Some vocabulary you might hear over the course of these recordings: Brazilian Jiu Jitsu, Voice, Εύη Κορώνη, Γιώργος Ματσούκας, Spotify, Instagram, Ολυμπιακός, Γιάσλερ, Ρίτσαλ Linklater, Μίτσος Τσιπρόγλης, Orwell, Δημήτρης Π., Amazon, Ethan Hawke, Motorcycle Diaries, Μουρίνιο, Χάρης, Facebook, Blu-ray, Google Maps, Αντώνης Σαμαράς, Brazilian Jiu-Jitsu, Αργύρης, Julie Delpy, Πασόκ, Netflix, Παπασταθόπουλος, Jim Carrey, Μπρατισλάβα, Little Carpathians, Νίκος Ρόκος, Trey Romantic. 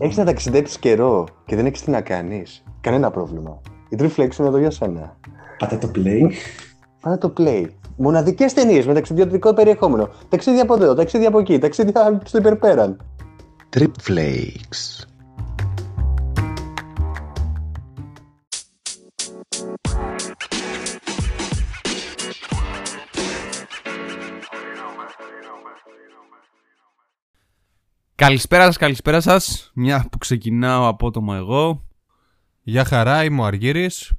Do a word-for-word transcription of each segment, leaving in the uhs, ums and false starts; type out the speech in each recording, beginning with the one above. έχεις να ταξιδέψεις καιρό και δεν έχεις τι να κάνεις, κανένα πρόβλημα. Η Trip Flakes είναι εδώ για σένα. Πάτε το play. Πάτε το play. Μοναδικές ταινίες με ταξιδιωτικό περιεχόμενο. Ταξίδια από εδώ, ταξίδια από εκεί, ταξίδια στο υπερπέραν. Trip Flakes. Καλησπέρα σας, καλησπέρα σας. Μια που ξεκινάω απότομα εγώ. Γεια χαρά, είμαι ο Αργύρης.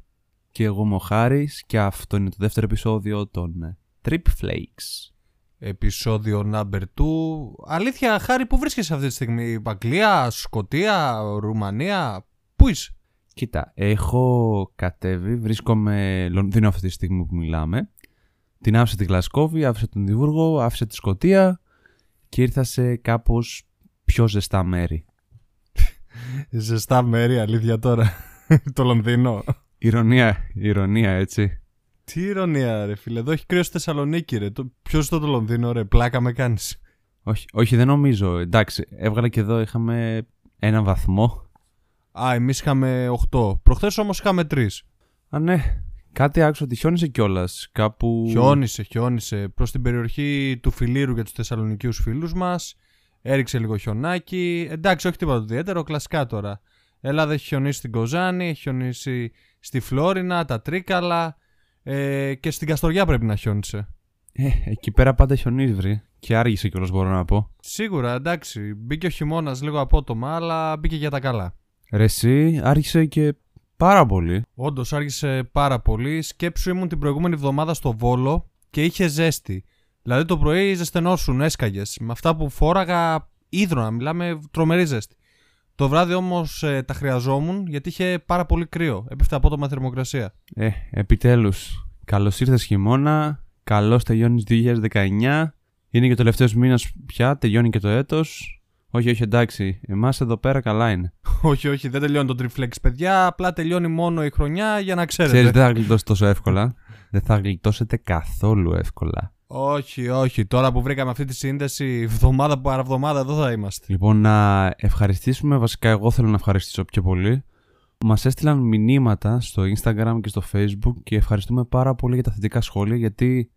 Και εγώ είμαι ο Χάρης. Και αυτό είναι το δεύτερο επεισόδιο των Trip Flakes. Επεισόδιο number two. Αλήθεια, Χάρη, πού βρίσκεσαι αυτή τη στιγμή? Αγγλία, Σκωτία, Ρουμανία? Πού είσαι? Κοίτα, έχω κατέβει. Βρίσκομαι Λονδίνο αυτή τη στιγμή που μιλάμε. Την άφησα τη Γλασκόβη, άφησα τον Διβούργο, άφησα τη Σκωτία και ήρθα σε κάπως πιο ζεστά μέρη. Ζεστά μέρη, αλήθεια τώρα? Το Λονδίνο. Ηρωνία, ηρωνία έτσι. Τι ηρωνία ρε φίλε, εδώ έχει κρύο στη Θεσσαλονίκη ρε. Το... Ποιος στο το Λονδίνο ρε, πλάκα με κάνεις? Όχι, όχι δεν νομίζω, εντάξει. Έβγαλα και εδώ, είχαμε έναν βαθμό. Α, εμείς είχαμε οκτώ, προχθές όμως είχαμε τρεις. Α ναι, κάτι άκουσα ότι χιόνισε κιόλας κάπου. Χιόνισε, χιόνισε, προς την περιοχή του Φιλήρου για τους θεσσαλονικίους φίλους μας. Έριξε λίγο χιονάκι. Εντάξει, όχι τίποτα ιδιαίτερο, κλασικά τώρα. Ελλάδα έχει χιονίσει στην Κοζάνη, έχει χιονίσει στη Φλόρινα, τα Τρίκαλα ε, και στην Καστοριά πρέπει να χιόνισε. Ε, εκεί πέρα πάντα χιονίζει, βρει. Και άργησε κιόλας, μπορώ να πω. Σίγουρα, εντάξει. Μπήκε ο χειμώνας λίγο απότομα, αλλά μπήκε για τα καλά. Ρε, εσύ, άργησε και πάρα πολύ. Όντως, άργησε πάρα πολύ. Σκέψου, ήμουν την προηγούμενη εβδομάδα στο Βόλο και είχε ζέστη. Δηλαδή το πρωί ζεσθενόσουν, έσκαγες. Με αυτά που φόραγα ίδρωνα, μιλάμε τρομερή ζέστη. Το βράδυ όμως ε, τα χρειαζόμουν γιατί είχε πάρα πολύ κρύο. Έπεφτε απότομα θερμοκρασία. Ε, επιτέλους. Καλώς ήρθες χειμώνα. Καλώς τελειώνεις δύο χιλιάδες δεκαεννιά. Είναι και ο τελευταίος μήνας πια. Τελειώνει και το έτος. Όχι, όχι, εντάξει. Εμάς εδώ πέρα καλά είναι. όχι, όχι, δεν τελειώνει το Trip Flex, παιδιά. Απλά τελειώνει μόνο η χρονιά για να ξέρετε. Ξέρεις, δεν θα γλιτώσει τόσο εύκολα. Δεν θα γλιτώσετε καθόλου εύκολα. Όχι, όχι. Τώρα που βρήκαμε αυτή τη σύνδεση, εβδομάδα παραβδομάδα εδώ θα είμαστε. Λοιπόν, να ευχαριστήσουμε. Βασικά, εγώ θέλω να ευχαριστήσω πιο πολύ. Μας έστειλαν μηνύματα στο Instagram και στο Facebook και ευχαριστούμε πάρα πολύ για τα θετικά σχόλια, γιατί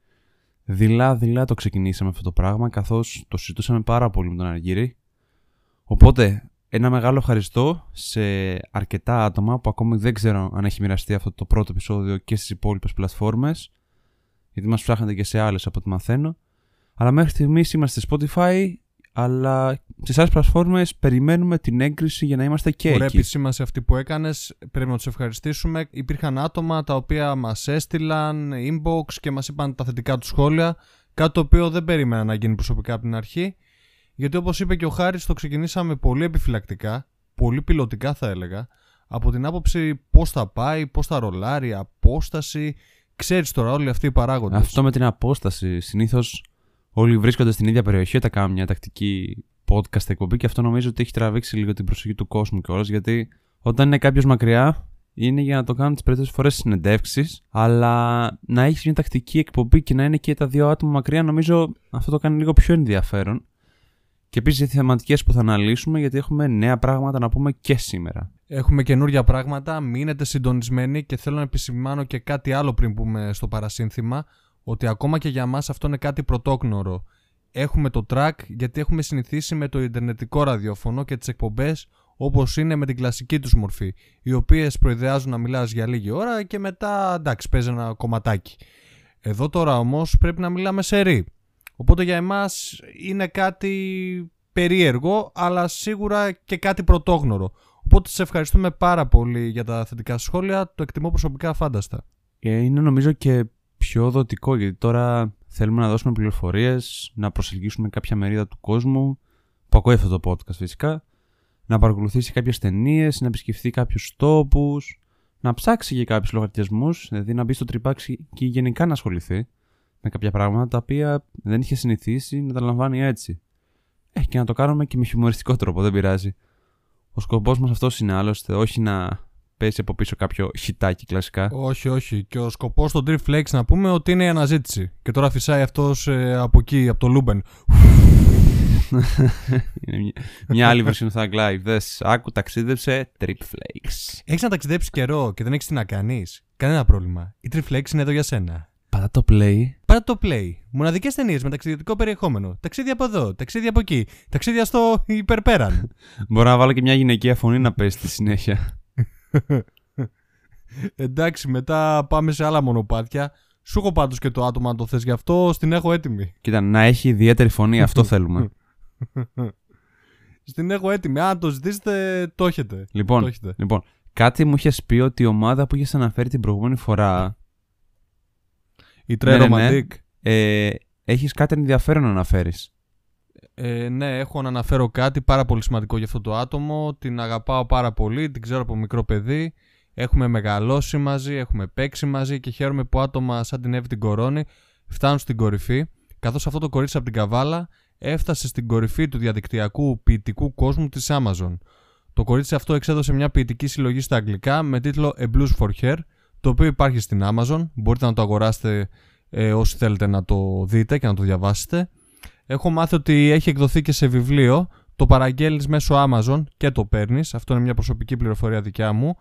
δειλά-δειλά το ξεκινήσαμε αυτό το πράγμα, καθώς το συζητούσαμε πάρα πολύ με τον Αργύρη. Οπότε, ένα μεγάλο ευχαριστώ σε αρκετά άτομα που ακόμη δεν ξέρω αν έχει μοιραστεί αυτό το πρώτο επεισόδιο και στις υπόλοιπες πλατφόρμες. Γιατί μας ψάχνετε και σε άλλες από ό,τι μαθαίνω. Αλλά μέχρι στιγμής είμαστε Spotify, αλλά στις άλλες πλατφόρμες περιμένουμε την έγκριση για να είμαστε και εκεί. Ωραία επισήμανση αυτή που έκανες, πρέπει να τους ευχαριστήσουμε. Υπήρχαν άτομα τα οποία μας έστειλαν inbox και μας είπαν τα θετικά τους σχόλια. Κάτι το οποίο δεν περίμενα να γίνει προσωπικά από την αρχή. Γιατί όπως είπε και ο Χάρης, το ξεκινήσαμε πολύ επιφυλακτικά, πολύ πιλωτικά θα έλεγα. Από την άποψη πώς θα πάει, πώς θα ρολάρει, απόσταση. Ξέρεις τώρα όλοι αυτοί οι παράγοντες. Αυτό με την απόσταση. Συνήθως όλοι βρίσκονται στην ίδια περιοχή, τα κάνουν μια τακτική podcast εκπομπή και αυτό νομίζω ότι έχει τραβήξει λίγο την προσοχή του κόσμου κιόλας. Γιατί όταν είναι κάποιος μακριά, είναι για να το κάνουν τις περισσότερες φορές συνεντεύξεις. Αλλά να έχεις μια τακτική εκπομπή και να είναι και τα δύο άτομα μακριά, νομίζω αυτό το κάνει λίγο πιο ενδιαφέρον. Και επίσης οι θεματικές που θα αναλύσουμε, γιατί έχουμε νέα πράγματα να πούμε και σήμερα. Έχουμε καινούργια πράγματα, μείνετε συντονισμένοι και θέλω να επισημάνω και κάτι άλλο πριν πούμε στο παρασύνθημα, ότι ακόμα και για μας αυτό είναι κάτι πρωτόγνωρο. Έχουμε το track γιατί έχουμε συνηθίσει με το ιντερνετικό ραδιόφωνο και τις εκπομπές όπως είναι με την κλασική τους μορφή, οι οποίες προειδεάζουν να μιλάς για λίγη ώρα και μετά εντάξει παίζει ένα κομματάκι. Εδώ τώρα όμως πρέπει να μιλάμε σε ρί. Οπότε για εμάς είναι κάτι περίεργο, αλλά σίγουρα και κάτι πρωτόγνωρο. Οπότε σε ευχαριστούμε πάρα πολύ για τα θετικά σχόλια, το εκτιμώ προσωπικά φάνταστα. Είναι νομίζω και πιο δοτικό, γιατί τώρα θέλουμε να δώσουμε πληροφορίες, να προσελκύσουμε κάποια μερίδα του κόσμου, που ακούει αυτό το podcast φυσικά, να παρακολουθήσει κάποιες ταινίες, να επισκεφθεί κάποιους τόπους, να ψάξει για κάποιους λογαριασμούς, δηλαδή να μπει στο τρυπάξι και γενικά να ασχοληθεί με κάποια πράγματα τα οποία δεν είχε συνηθίσει να τα λαμβάνει έτσι. Ε, και να το κάνουμε και με χιουμοριστικό τρόπο, δεν πειράζει. Ο σκοπός μας αυτός είναι άλλωστε, όχι να πέσει από πίσω κάποιο χιτάκι κλασικά. Όχι, όχι. Και ο σκοπός των Trip Flakes να πούμε ότι είναι η αναζήτηση. Και τώρα φυσάει αυτός ε, από εκεί, από το Λούμπεν. Είναι μια, μια άλλη version του Thug Life. Δες, άκου, ταξίδεψε, Trip Flakes. Έχεις να ταξιδέψεις καιρό και δεν έχεις τι να κάνεις. Κανένα πρόβλημα. Η Trip Flakes είναι εδώ για σένα. Παρά το play. Παρά το play. Μοναδικές ταινίες με ταξιδιωτικό περιεχόμενο. Ταξίδια από εδώ, ταξίδια από εκεί. Ταξίδια στο υπερπέραν. Μπορώ να βάλω και μια γυναικεία φωνή να πέσει στη συνέχεια. Εντάξει, μετά πάμε σε άλλα μονοπάτια. Σου έχω πάντως και το άτομο, αν το θες γι' αυτό, στην έχω έτοιμη. Κοίτα, να έχει ιδιαίτερη φωνή, αυτό θέλουμε. Στην έχω έτοιμη. Αν το ζητήσετε, το έχετε. Λοιπόν, το έχετε. Λοιπόν, κάτι μου είχε πει ότι η ομάδα που είχε αναφέρει την προηγούμενη φορά. Η Trey Romantic. Ναι, ναι. ε, έχεις κάτι ενδιαφέρον να αναφέρεις. Ε, ναι, έχω να αναφέρω κάτι πάρα πολύ σημαντικό για αυτό το άτομο. Την αγαπάω πάρα πολύ, την ξέρω από μικρό παιδί. Έχουμε μεγαλώσει μαζί, έχουμε παίξει μαζί και χαίρομαι που άτομα σαν την Εύη την Κορώνη φτάνουν στην κορυφή. Καθώς αυτό το κορίτσι από την Καβάλα έφτασε στην κορυφή του διαδικτυακού ποιητικού κόσμου της Amazon. Το κορίτσι αυτό εξέδωσε μια ποιητική συλλογή στα αγγλικά με τίτλο A Blues for Her, το οποίο υπάρχει στην Amazon. Μπορείτε να το αγοράσετε ε, όσοι θέλετε να το δείτε και να το διαβάσετε. Έχω μάθει ότι έχει εκδοθεί και σε βιβλίο. Το παραγγέλνεις μέσω Amazon και το παίρνεις. Αυτό είναι μια προσωπική πληροφορία δικιά μου.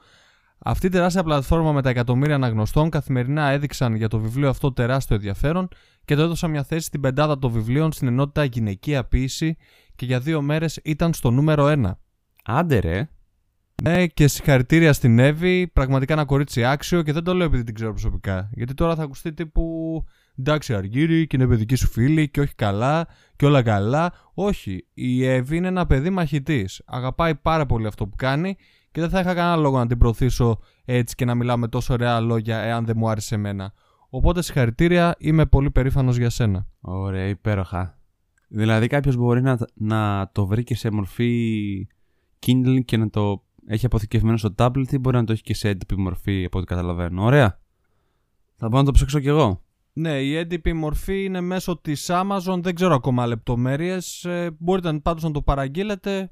Αυτή η τεράστια πλατφόρμα με τα εκατομμύρια αναγνωστών καθημερινά έδειξαν για το βιβλίο αυτό τεράστιο ενδιαφέρον και το έδωσαν μια θέση στην πεντάδα των βιβλίων στην ενότητα γυναικεία ποίηση και για δύο μέρες ήταν στο νούμερο ένα. Άντε ρε. Ναι, και συγχαρητήρια στην Εύη, πραγματικά ένα κορίτσι άξιο και δεν το λέω επειδή την ξέρω προσωπικά. Γιατί τώρα θα ακουστεί τύπου εντάξει Αργύρη και είναι παιδική σου φίλη και όχι καλά και όλα καλά. Όχι, η Εύη είναι ένα παιδί μαχητής. Αγαπάει πάρα πολύ αυτό που κάνει. Και δεν θα είχα κανένα λόγο να την προωθήσω έτσι και να μιλάω με τόσο ωραία λόγια εάν δεν μου άρεσε εμένα. Οπότε συγχαρητήρια, είμαι πολύ περήφανος για σένα. Ωραία, υπέροχα. Δηλαδή κάποιος μπορεί να, να το βρει και σε μορφή Kindle και να το έχει αποθηκευμένο στο tablet ή μπορεί να το έχει και σε έντυπη μορφή από ό,τι καταλαβαίνω. Ωραία. Θα πάω να το ψάξω κι εγώ. Ναι, η έντυπη μορφή είναι μέσω της Amazon, δεν ξέρω ακόμα λεπτομέρειες. Μπορείτε πάντως να το παραγγείλετε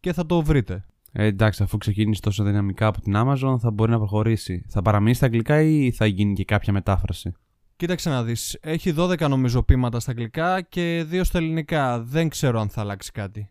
και θα το βρείτε. Ε, εντάξει, αφού ξεκίνησε τόσο δυναμικά από την Amazon, θα μπορεί να προχωρήσει. Θα παραμείνει στα αγγλικά ή θα γίνει και κάποια μετάφραση? Κοίταξε να δεις. Έχει δώδεκα νομίζω ποίηματα στα αγγλικά και δύο στα ελληνικά. Δεν ξέρω αν θα αλλάξει κάτι.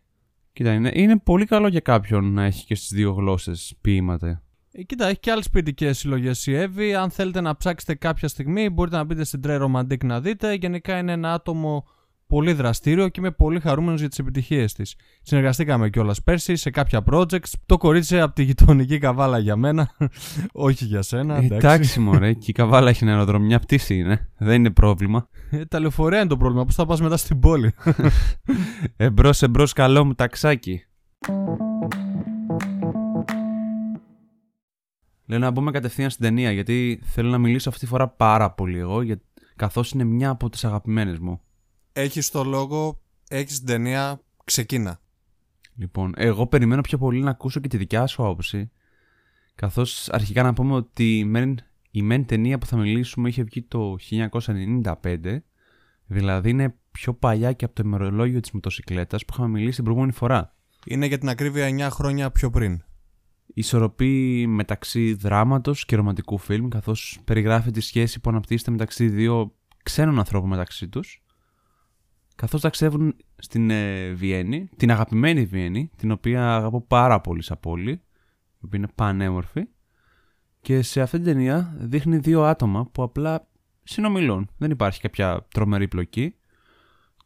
Κοίτα, είναι, είναι πολύ καλό για κάποιον να έχει και στις δύο γλώσσες ποίηματα. Ε, κοίτα, έχει και άλλες ποιητικές συλλογές η Εύη. Αν θέλετε να ψάξετε κάποια στιγμή, μπορείτε να μπείτε στην Trey Romantic να δείτε. Γενικά είναι ένα άτομο πολύ δραστήριο και είμαι πολύ χαρούμενος για τις επιτυχίες της. Συνεργαστήκαμε κιόλας πέρσι σε κάποια projects. Το κορίτσι από τη γειτονική Καβάλα για μένα, όχι για σένα. Εντάξει, εντάξει μωρέ, και η Καβάλα έχει ένα αεροδρόμιο, μια πτήση είναι. Δεν είναι πρόβλημα. Ε, τα λεωφορεία είναι το πρόβλημα, πώς θα πας μετά στην πόλη. Εμπρός, εμπρός, καλό μου ταξάκι. Λέω να μπούμε κατευθείαν στην ταινία, γιατί θέλω να μιλήσω αυτή τη φορά πάρα πολύ εγώ, για... καθώς είναι μια από τις αγαπημένες μου. Έχεις το λόγο, έχεις την ταινία, ξεκίνα. Λοιπόν, εγώ περιμένω πιο πολύ να ακούσω και τη δικιά σου άποψη. Καθώς αρχικά να πούμε ότι η μεν ταινία που θα μιλήσουμε είχε βγει το χίλια εννιακόσια ενενήντα πέντε. Δηλαδή είναι πιο παλιά και από το ημερολόγιο της μοτοσυκλέτας που είχαμε μιλήσει την προηγούμενη φορά. Είναι για την ακρίβεια εννιά χρόνια πιο πριν. Ισορροπεί μεταξύ δράματος και ρομαντικού φιλμ, καθώς περιγράφει τη σχέση που αναπτύσσεται μεταξύ δύο ξένων ανθρώπων μεταξύ τους. Καθώς ταξιδεύουν στην ε, Βιέννη, την αγαπημένη Βιέννη, την οποία αγαπώ πάρα πολύ σαν πόλη, η οποία είναι πανέμορφη. Και σε αυτή την ταινία δείχνει δύο άτομα που απλά συνομιλούν. Δεν υπάρχει κάποια τρομερή πλοκή.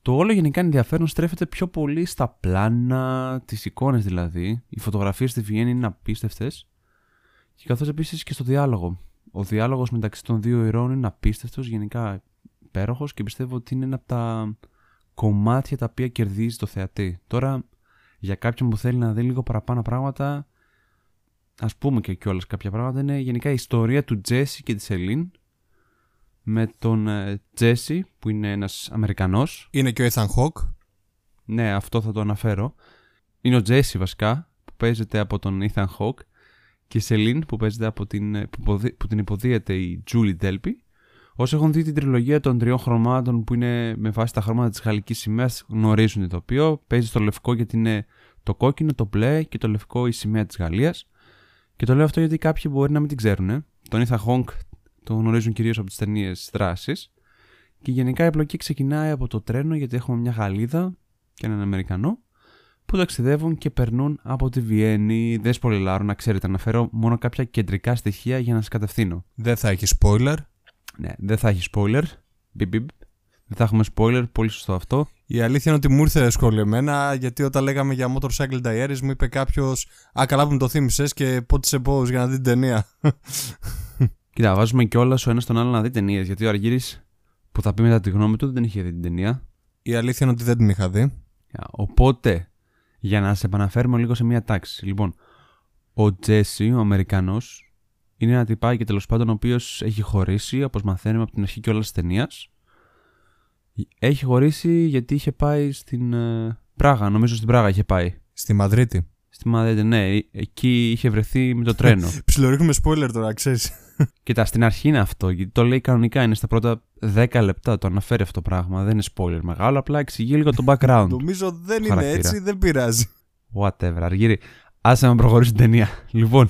Το όλο γενικά ενδιαφέρον στρέφεται πιο πολύ στα πλάνα, τις εικόνες δηλαδή. Οι φωτογραφίες στη Βιέννη είναι απίστευτες. Και καθώς επίσης και στο διάλογο. Ο διάλογος μεταξύ των δύο ηρώων είναι απίστευτος, γενικά υπέροχος και πιστεύω ότι είναι ένα από τα κομμάτια τα οποία κερδίζει το θεατή. Τώρα, για κάποιον που θέλει να δει λίγο παραπάνω πράγματα, ας πούμε και κιόλας κάποια πράγματα, είναι γενικά η ιστορία του Τζέσι και της Ελίν, με τον Τζέσι που είναι ένας Αμερικανός. Είναι και ο Ethan Hawke. Ναι, αυτό θα το αναφέρω. Είναι ο Τζέσι βασικά, που παίζεται από τον Ethan Hawke και η Σελίν που, παίζεται από την, που, που την υποδίεται η Julie Delpy. Όσοι έχουν δει την τριλογία των τριών χρωμάτων που είναι με βάση τα χρώματα της γαλλικής σημαίας γνωρίζουν το οποίο. Παίζει στο λευκό γιατί είναι το κόκκινο, το μπλε και το λευκό η σημαία της Γαλλίας. Και το λέω αυτό γιατί κάποιοι μπορεί να μην την ξέρουν. Τον Ethan Hawke τον γνωρίζουν κυρίως από τις ταινίες δράσης. Και γενικά η πλοκή ξεκινάει από το τρένο γιατί έχουμε μια Γαλλίδα και έναν Αμερικανό που ταξιδεύουν και περνούν από τη Βιέννη. Δεν σπολιλάρω, να ξέρετε, αναφέρω μόνο κάποια κεντρικά στοιχεία για να σας κατευθύνω. Δεν θα έχει spoiler. Ναι, δεν θα έχει spoiler. Μπιπ, μπιπ. Δεν θα έχουμε spoiler, πολύ σωστό αυτό. Η αλήθεια είναι ότι μου ήρθε σχόλιο εμένα, γιατί όταν λέγαμε για Motorcycle Diaries μου είπε κάποιος «Α, καλά που μου το θύμισες και πότε σε πω για να δει την ταινία». Κοίτα, βάζουμε κιόλας ο ένας τον άλλο να δει ταινίες, γιατί ο Αργύρης που θα πει μετά τη γνώμη του δεν είχε δει την ταινία. Η αλήθεια είναι ότι δεν την είχα δει. Οπότε, για να σε επαναφέρουμε λίγο σε μία τάξη. Λοιπόν, ο Τζέσι, ο Αμερικανός, είναι ένα τυπάκι τέλος πάντων ο οποίος έχει χωρίσει, όπως μαθαίνουμε από την αρχή κιόλας της ταινίας. Έχει χωρίσει γιατί είχε πάει στην ε, Πράγα, νομίζω στην Πράγα είχε πάει. Στη Μαδρίτη. Στη Μαδρίτη, ναι, εκεί είχε βρεθεί με το τρένο. Ψιλορίχνουμε spoiler τώρα, ξέρεις. Κοίτα, στην αρχή είναι αυτό, γιατί το λέει κανονικά, είναι στα πρώτα δέκα λεπτά, το αναφέρει αυτό το πράγμα, δεν είναι spoiler μεγάλο, απλά εξηγεί λίγο το background. Νομίζω δεν είναι έτσι, δεν πειράζει. Whatever, Αργύρη, άσε να προχωρήσει την ταινία. Λοιπόν,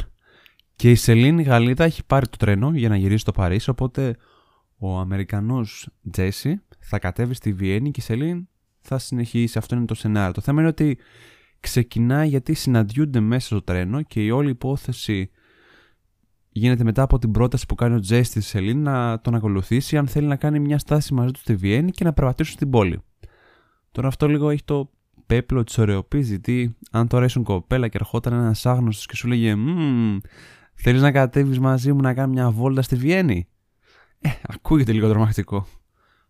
και η Σελήνη Γαλλίδα έχει πάρει το τρένο για να γυρίσει στο Παρίσι, οπότε ο Αμερικανός Τζέσι θα κατέβει στη Βιέννη και η Σελήν θα συνεχίσει. Αυτό είναι το σενάριο. Το θέμα είναι ότι ξεκινάει γιατί συναντιούνται μέσα στο τρένο και η όλη υπόθεση γίνεται μετά από την πρόταση που κάνει ο Τζέσι στη Σελήν να τον ακολουθήσει, αν θέλει να κάνει μια στάση μαζί του στη Βιέννη και να περπατήσουν στην πόλη. Τώρα αυτό λίγο έχει το πέπλο τη ωρεοποίηση, γιατί αν τώρα ήσουν κοπέλα και ερχόταν ένας άγνωστος και σου λέγε «Μμμ, θέλεις να κατέβεις μαζί μου να κάνει μια βόλτα στη Βιέννη?» Ε, ακούγεται λίγο τρομακτικό.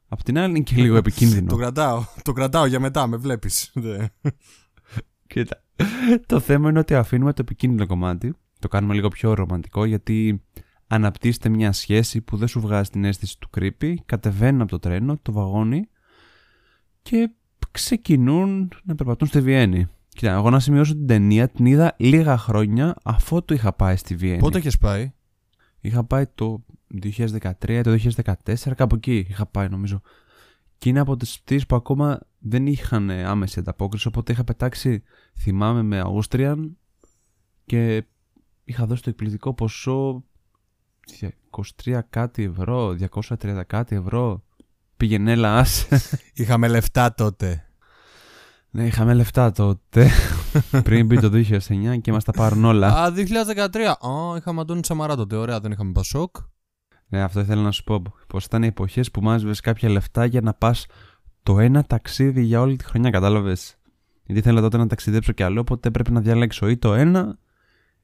Απ' την άλλη είναι και λίγο επικίνδυνο. Το κρατάω, το κρατάω για μετά, με βλέπεις. Κοίτα, το θέμα είναι ότι αφήνουμε το επικίνδυνο κομμάτι, το κάνουμε λίγο πιο ρομαντικό, γιατί αναπτύσσεται μια σχέση που δεν σου βγάζει την αίσθηση του creepy, κατεβαίνουν από το τρένο, το βαγόνι και ξεκινούν να περπατούν στη Βιέννη. Κοίτα, εγώ να σημειώσω την ταινία, την είδα λίγα χρόνια αφού το είχα πάει στη Βιέννη. Πότε έχεις πάει? Είχα πάει το δύο χιλιάδες δεκατρία, το δύο χιλιάδες δεκατέσσερα, κάπου εκεί είχα πάει νομίζω. Και είναι από τις πτήσεις που ακόμα δεν είχαν άμεση ανταπόκριση, οπότε είχα πετάξει, θυμάμαι, με Austrian και είχα δώσει το εκπληκτικό ποσό είκοσι τρία κάτι ευρώ, διακόσια τριάντα κάτι ευρώ. Πήγαινε, έλα, άσε. Είχαμε λεφτά τότε. Ναι, είχαμε λεφτά τότε. Πριν μπει το δύο χιλιάδες εννιά και μας τα πάρουν όλα. Α, δύο χιλιάδες δεκατρία. Α, είχαμε Αντώνη Σαμαρά τότε. Ωραία, δεν είχαμε Πασόκ. Ναι, αυτό ήθελα να σου πω. Πως ήταν οι εποχές που μάζευες κάποια λεφτά για να πας το ένα ταξίδι για όλη τη χρονιά, κατάλαβες. Γιατί ήθελα τότε να ταξιδέψω κι άλλο, οπότε πρέπει να διαλέξω ή το ένα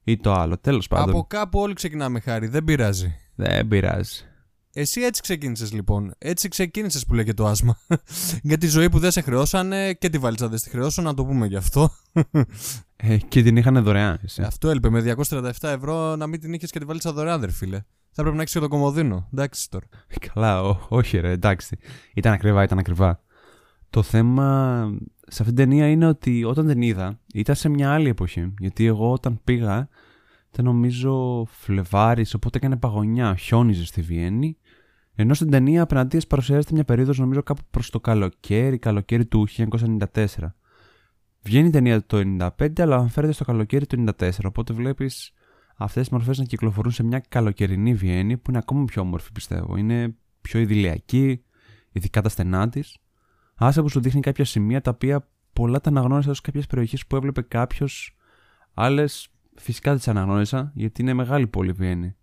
ή το άλλο. Τέλος πάντων. Από κάπου όλοι ξεκινάμε, Χάρη. Δεν πειράζει. Δεν πειράζει. Εσύ έτσι ξεκίνησες λοιπόν. Έτσι ξεκίνησες που λέει και το άσμα. Για τη ζωή που δεν σε χρεώσανε και τη βαλίτσα δεν στη χρεώσανε, να το πούμε γι' αυτό. Ε, και την είχανε δωρεάν. Εσύ. Αυτό έλειπε. Με διακόσια τριάντα επτά ευρώ να μην την είχες και τη βαλίτσα δωρεάν, δε φίλε. Θα πρέπει να έχεις και το κομμωδίνο. Εντάξει τώρα. Καλά, ό, όχι ρε, εντάξει. Ήταν ακριβά, ήταν ακριβά. Το θέμα σε αυτήν την ταινία είναι ότι όταν την είδα, ήταν σε μια άλλη εποχή. Γιατί εγώ όταν πήγα, ήταν νομίζω Φλεβάρης, οπότε έκανε παγωνιά, χιόνιζε στη Βιέννη. Ενώ στην ταινία απέναντίας παρουσιάζεται μια περίοδος, νομίζω κάπου προς το καλοκαίρι, καλοκαίρι του χίλια εννιακόσια ενενήντα τέσσερα. Βγαίνει η ταινία το χίλια εννιακόσια ενενήντα πέντε, αλλά αναφέρεται στο καλοκαίρι του χίλια εννιακόσια ενενήντα τέσσερα. Οπότε βλέπεις αυτές τις μορφές να κυκλοφορούν σε μια καλοκαιρινή Βιέννη που είναι ακόμα πιο όμορφη, πιστεύω. Είναι πιο ειδηλιακή, ειδικά τα στενά της. Άσε που σου δείχνει κάποια σημεία τα οποία πολλά τα αναγνώρισα σε κάποιες περιοχές που έβλεπε κάποιος, άλλες. Φυσικά τις αναγνώρισα, γιατί είναι μεγάλη πόλη Βιέννη.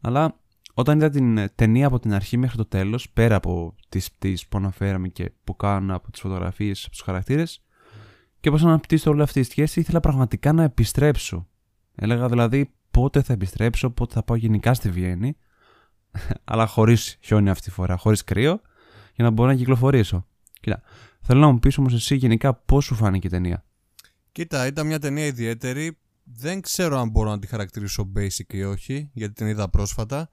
Αλλά όταν είδα την ταινία από την αρχή μέχρι το τέλος, πέρα από τις πτήσεις που αναφέραμε και που κάνω από τις φωτογραφίες, από τους χαρακτήρες, και πώς αναπτύσσεται όλη αυτή η σχέση, ήθελα πραγματικά να επιστρέψω. Έλεγα δηλαδή πότε θα επιστρέψω, πότε θα πάω γενικά στη Βιέννη, αλλά χωρίς χιόνι αυτή τη φορά, χωρίς κρύο, για να μπορώ να κυκλοφορήσω. Κοίτα, θέλω να μου πεις όμως εσύ γενικά πώς σου φάνηκε η ταινία. Κοίτα, ήταν μια ταινία ιδιαίτερη. Δεν ξέρω αν μπορώ να τη χαρακτηρίσω basic ή όχι, γιατί την είδα πρόσφατα.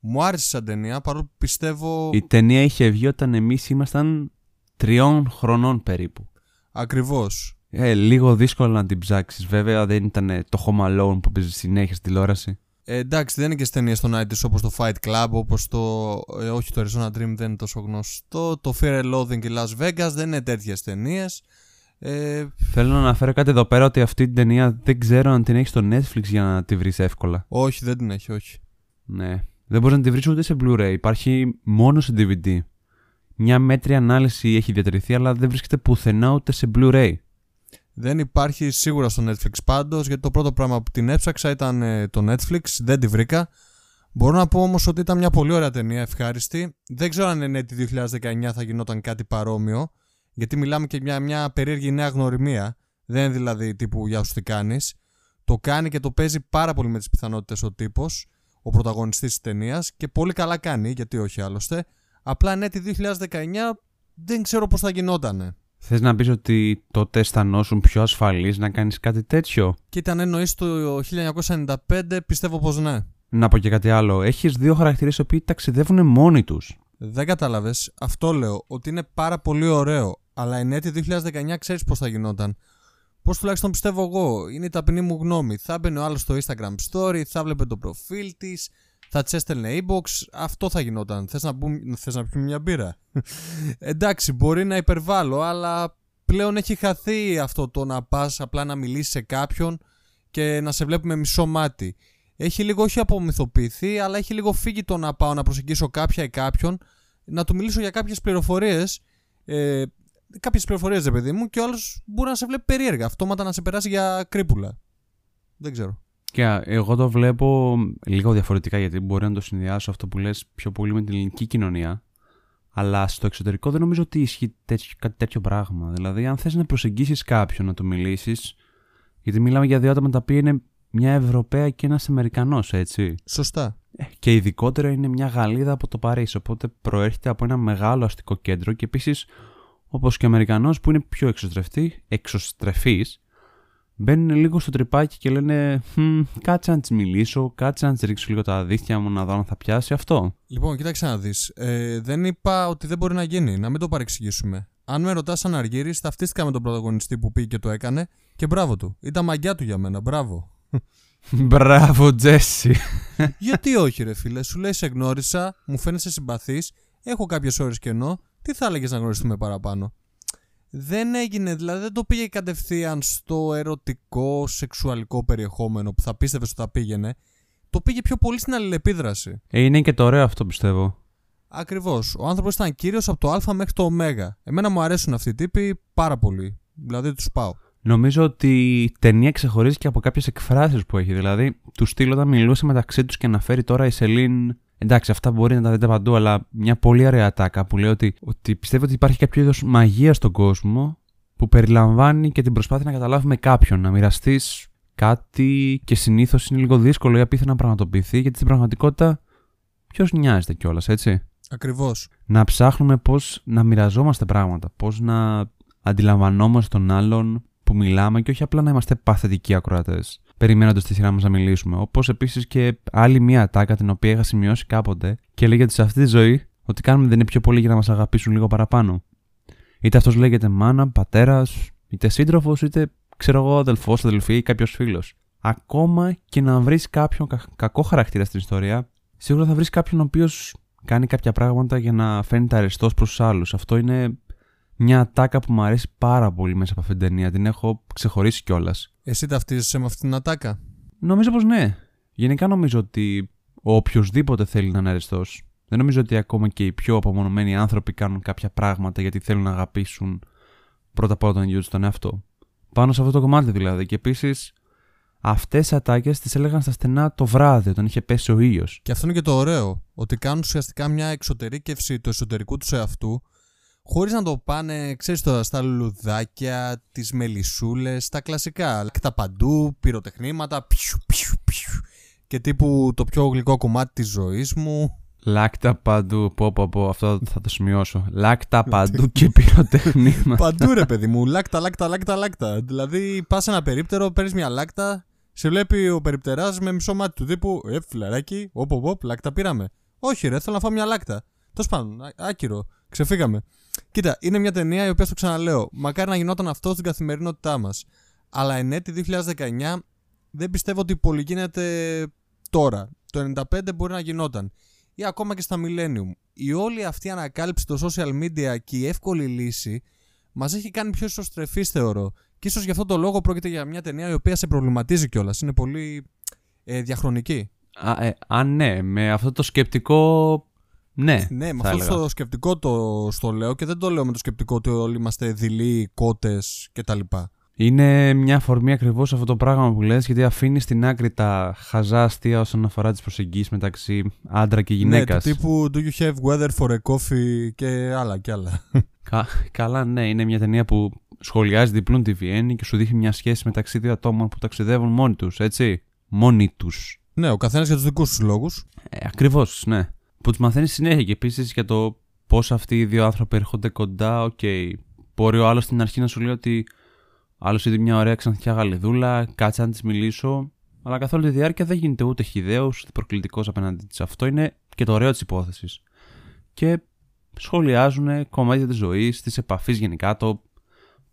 Μου άρεσε σαν ταινία, παρόλο που πιστεύω... Η ταινία είχε βγει όταν εμείς ήμασταν τριών χρονών περίπου. Ακριβώς. Ε, λίγο δύσκολο να την ψάξεις. Βέβαια δεν ήταν το Home Alone που παίζει συνέχεια στην τηλεόραση. Ε, εντάξει, δεν είναι και στις ταινίες των ενενήντα όπως το Fight Club, όπως το... Ε, όχι, το Arizona Dream δεν είναι τόσο γνωστό. Το Fear and Loathing και Las Vegas δεν είναι τέτοιες ταινίες. Ε... Θέλω να αναφέρω κάτι εδώ πέρα ότι αυτή την ταινία δεν ξέρω αν την έχει στο Netflix για να τη βρεις εύκολα. Όχι, δεν την έχει, όχι. Ναι. Δεν μπορείς να τη βρεις ούτε σε Blu-ray. Υπάρχει μόνο σε ντι βι ντι. μια μέτρια ανάλυση έχει διατηρηθεί, αλλά δεν βρίσκεται πουθενά ούτε σε Blu-ray. Δεν υπάρχει σίγουρα στο Netflix πάντως, γιατί το πρώτο πράγμα που την έψαξα ήταν το Netflix, δεν τη βρήκα. Μπορώ να πω όμως ότι ήταν μια πολύ ωραία ταινία, ευχάριστη. Δεν ξέρω αν εν έτη δύο χιλιάδες δεκαεννιά θα γινόταν κάτι παρόμοιο, γιατί μιλάμε και μια, μια περίεργη νέα γνωριμία. Δεν είναι δηλαδή τύπου «Γεια σου, τι κάνεις». Το κάνει και το παίζει πάρα πολύ με τις πιθανότητες ο τύπος, ο πρωταγωνιστής της ταινίας, και πολύ καλά κάνει, γιατί όχι άλλωστε. Απλά εν έτη δύο χιλιάδες δεκαεννιά δεν ξέρω πώς θα γινότανε. Θες να πεις ότι τότε αισθανόσουν πιο ασφαλής να κάνεις κάτι τέτοιο? Κοίτα, αν εννοείς το χίλια εννιακόσια ενενήντα πέντε, πιστεύω πως ναι. Να πω και κάτι άλλο. Έχεις δύο χαρακτήρες οι οποίοι ταξιδεύουν μόνοι τους. Δεν κατάλαβες. Αυτό λέω. Ότι είναι πάρα πολύ ωραίο. Αλλά εν έτη δύο χιλιάδες δεκαεννιά ξέρεις πώς θα γινόταν. Πώς τουλάχιστον πιστεύω εγώ. Είναι η ταπεινή μου γνώμη. Θα μπαινε ο άλλος στο Instagram story, θα βλέπε το προφίλ της, θα της έστελνε inbox. Αυτό θα γινόταν. Θες να, Θες να πιούμε μια μπύρα? Εντάξει, μπορεί να υπερβάλλω, αλλά πλέον έχει χαθεί αυτό το να πας απλά να μιλήσεις σε κάποιον και να σε βλέπουμε μισό μάτι. Έχει λίγο όχι απομυθοποιηθεί, αλλά έχει λίγο φύγει το να πάω να προσεγγίσω κάποια ή κάποιον, να του μιλήσω για κάποιες πληροφορίες. Ε, κάποιες πληροφορίες, ρε παιδί μου, και ο άλλος μπορεί να σε βλέπει περίεργα, αυτόματα να σε περάσει για κρύπουλα. Δεν ξέρω. Και εγώ το βλέπω λίγο διαφορετικά, γιατί μπορεί να το συνδυάσω αυτό που λες πιο πολύ με την ελληνική κοινωνία, αλλά στο εξωτερικό δεν νομίζω ότι ισχύει τέτοιο, κάτι τέτοιο πράγμα. Δηλαδή, αν θες να προσεγγίσεις κάποιον, να του μιλήσεις, γιατί μιλάμε για δύο άτομα τα οποία είναι. Μια Ευρωπαία και ένας Αμερικανός, έτσι. Σωστά. Και ειδικότερα είναι μια Γαλλίδα από το Παρίσι, οπότε προέρχεται από ένα μεγάλο αστικό κέντρο και επίσης, όπως και ο Αμερικανός που είναι πιο εξωστρεφής, μπαίνουν λίγο στο τρυπάκι και λένε κάτσε να της μιλήσω, κάτσε να της ρίξω λίγο τα δίχτυα μου να δω αν θα πιάσει αυτό. Λοιπόν, κοίταξε να δεις. Ε, δεν είπα ότι δεν μπορεί να γίνει, να μην το παρεξηγήσουμε. Αν με ρωτάς σαν Αργύρης, ταυτίστηκα με τον πρωταγωνιστή που πήγε και το έκανε και μπράβο του. Ήταν μαγιά του για μένα, μπράβο. Μπράβο, Τζέσι. Γιατί όχι, ρε φίλε, σου λέει σε γνώρισα, μου φαίνεσαι συμπαθής, έχω κάποιες ώρες κενό, τι θα έλεγες να γνωριστούμε παραπάνω? Δεν έγινε, δηλαδή δεν το πήγε κατευθείαν στο ερωτικό, σεξουαλικό περιεχόμενο που θα πίστευες ότι θα πήγαινε. Το πήγε πιο πολύ στην αλληλεπίδραση. Ε, είναι και το ωραίο αυτό, πιστεύω. Ακριβώς. Ο άνθρωπος ήταν κύριος από το Α μέχρι το Ω. Εμένα μου αρέσουν αυτοί οι τύποι πάρα πολύ. Δηλαδή τους πάω. Νομίζω ότι η ταινία ξεχωρίζει και από κάποιες εκφράσεις που έχει. Δηλαδή, του στυλ όταν μιλούσε μεταξύ τους και αναφέρει τώρα η Σελήν. Εντάξει, αυτά μπορεί να τα δείτε παντού, αλλά μια πολύ ωραία τάκα που λέει ότι, ότι πιστεύω ότι υπάρχει κάποιο είδος μαγεία στον κόσμο που περιλαμβάνει και την προσπάθεια να καταλάβουμε κάποιον, να μοιραστεί κάτι και συνήθως είναι λίγο δύσκολο ή απίθανο να πραγματοποιηθεί, γιατί στην πραγματικότητα ποιος νοιάζεται κιόλας, έτσι. Ακριβώς. Να ψάχνουμε πώς να μοιραζόμαστε πράγματα, πώς να αντιλαμβανόμαστε τον άλλον που μιλάμε και όχι απλά να είμαστε παθητικοί ακροατές, περιμένοντας τη σειρά μας να μιλήσουμε. Όπως επίσης και άλλη μία ατάκα την οποία είχα σημειώσει κάποτε και λέγεται σε αυτή τη ζωή ότι κάνουμε δεν είναι πιο πολύ για να μας αγαπήσουν λίγο παραπάνω. Είτε αυτός λέγεται μάνα, πατέρας, είτε σύντροφος, είτε ξέρω εγώ αδελφός, αδελφή ή κάποιος φίλος. Ακόμα και να βρεις κάποιον κα- κακό χαρακτήρα στην ιστορία, σίγουρα θα βρεις κάποιον ο οποίος κάνει κάποια πράγματα για να φαίνεται αρεστός προς τους άλλους. Αυτό είναι μια ατάκα που μου αρέσει πάρα πολύ μέσα από αυτήν την ταινία. Την έχω ξεχωρίσει κιόλας. Εσύ ταυτίζεσαι με αυτήν την ατάκα? Νομίζω πως ναι. Γενικά νομίζω ότι οποιοδήποτε θέλει να είναι αρεστός. Δεν νομίζω ότι ακόμα και οι πιο απομονωμένοι άνθρωποι κάνουν κάποια πράγματα γιατί θέλουν να αγαπήσουν πρώτα απ' όλα τον ίδιο τον εαυτό. Πάνω σε αυτό το κομμάτι δηλαδή. Και επίσης αυτές οι ατάκες τις έλεγαν στα στενά το βράδυ όταν είχε πέσει ο ήλιος. Και αυτό είναι και το ωραίο. Ότι κάνουν ουσιαστικά μια εξωτερήκευση του εσωτερικού τους εαυτού. Χωρίς να το πάνε, ξέρεις τώρα, στα λουλουδάκια, τις μελισσούλες, τα κλασικά. Τα παντού, πυροτεχνήματα, πιου, πιου, πιου. Και τύπου το πιο γλυκό κομμάτι της ζωής μου. Λάκτα παντού, πω πω πω, αυτό θα το σημειώσω. Λάκτα παντού και πυροτεχνήματα. Παντού ρε παιδί μου, λάκτα, λάκτα, λάκτα, λάκτα. Δηλαδή πας σε ένα περίπτερο, παίρνεις μια λάκτα, σε βλέπει ο περιπτεράς με μισό μάτι του τύπου, ε, φιλαράκι, οπ, οπ, οπ, λάκτα πήραμε. Όχι ρε, θέλω να φάω μια λάκτα. Τέλος πάντων, άκυρο, ξεφύγαμε. Κοίτα, είναι μια ταινία η οποία, στο ξαναλέω, μακάρι να γινόταν αυτό στην καθημερινότητά μας. Αλλά εν έτη δύο χιλιάδες δεκαεννιά δεν πιστεύω ότι πολυγίνεται τώρα. Το ενενήντα πέντε μπορεί να γινόταν. Ή ακόμα και στα Millennium. Η όλη αυτή ανακάλυψη των social media και η εύκολη λύση μας έχει κάνει πιο ισοστρεφείς, θεωρώ. Και ίσως γι' αυτό το λόγο πρόκειται για μια ταινία η οποία σε προβληματίζει κιόλας. Είναι πολύ ε, διαχρονική. Α, ε, α, ναι, με αυτό το σκεπτικό. Ναι, ναι, με αυτό το σκεπτικό το στο λέω και δεν το λέω με το σκεπτικό ότι όλοι είμαστε δειλοί, κότες κτλ. Είναι μια αφορμή ακριβώς αυτό το πράγμα που λες, γιατί αφήνει στην άκρη τα χαζά αστεία όσον αφορά τις προσεγγίσεις μεταξύ άντρα και γυναίκας. Ναι, τύπου Do you have weather for a coffee και άλλα και άλλα. Κα, καλά, ναι, είναι μια ταινία που σχολιάζει διπλούν τη Βιέννη και σου δείχνει μια σχέση μεταξύ δύο ατόμων που ταξιδεύουν μόνοι τους, έτσι. Μόνοι τους. Ναι, ο καθένας για τους δικούς τους λόγους. Ε, ακριβώς, ναι. Που τους μαθαίνεις συνέχεια και επίσης για το πώς αυτοί οι δύο άνθρωποι έρχονται κοντά. Οκ, okay. Μπορεί ο άλλος στην αρχή να σου λέει ότι άλλος είδε μια ωραία ξανθιά γαλιδούλα, κάτσε να της μιλήσω. Αλλά καθ' όλη τη διάρκεια δεν γίνεται ούτε χυδαίος, ούτε προκλητικός απέναντι της. Αυτό είναι και το ωραίο της υπόθεσης. Και σχολιάζουν κομμάτια της ζωής, της επαφής γενικά, το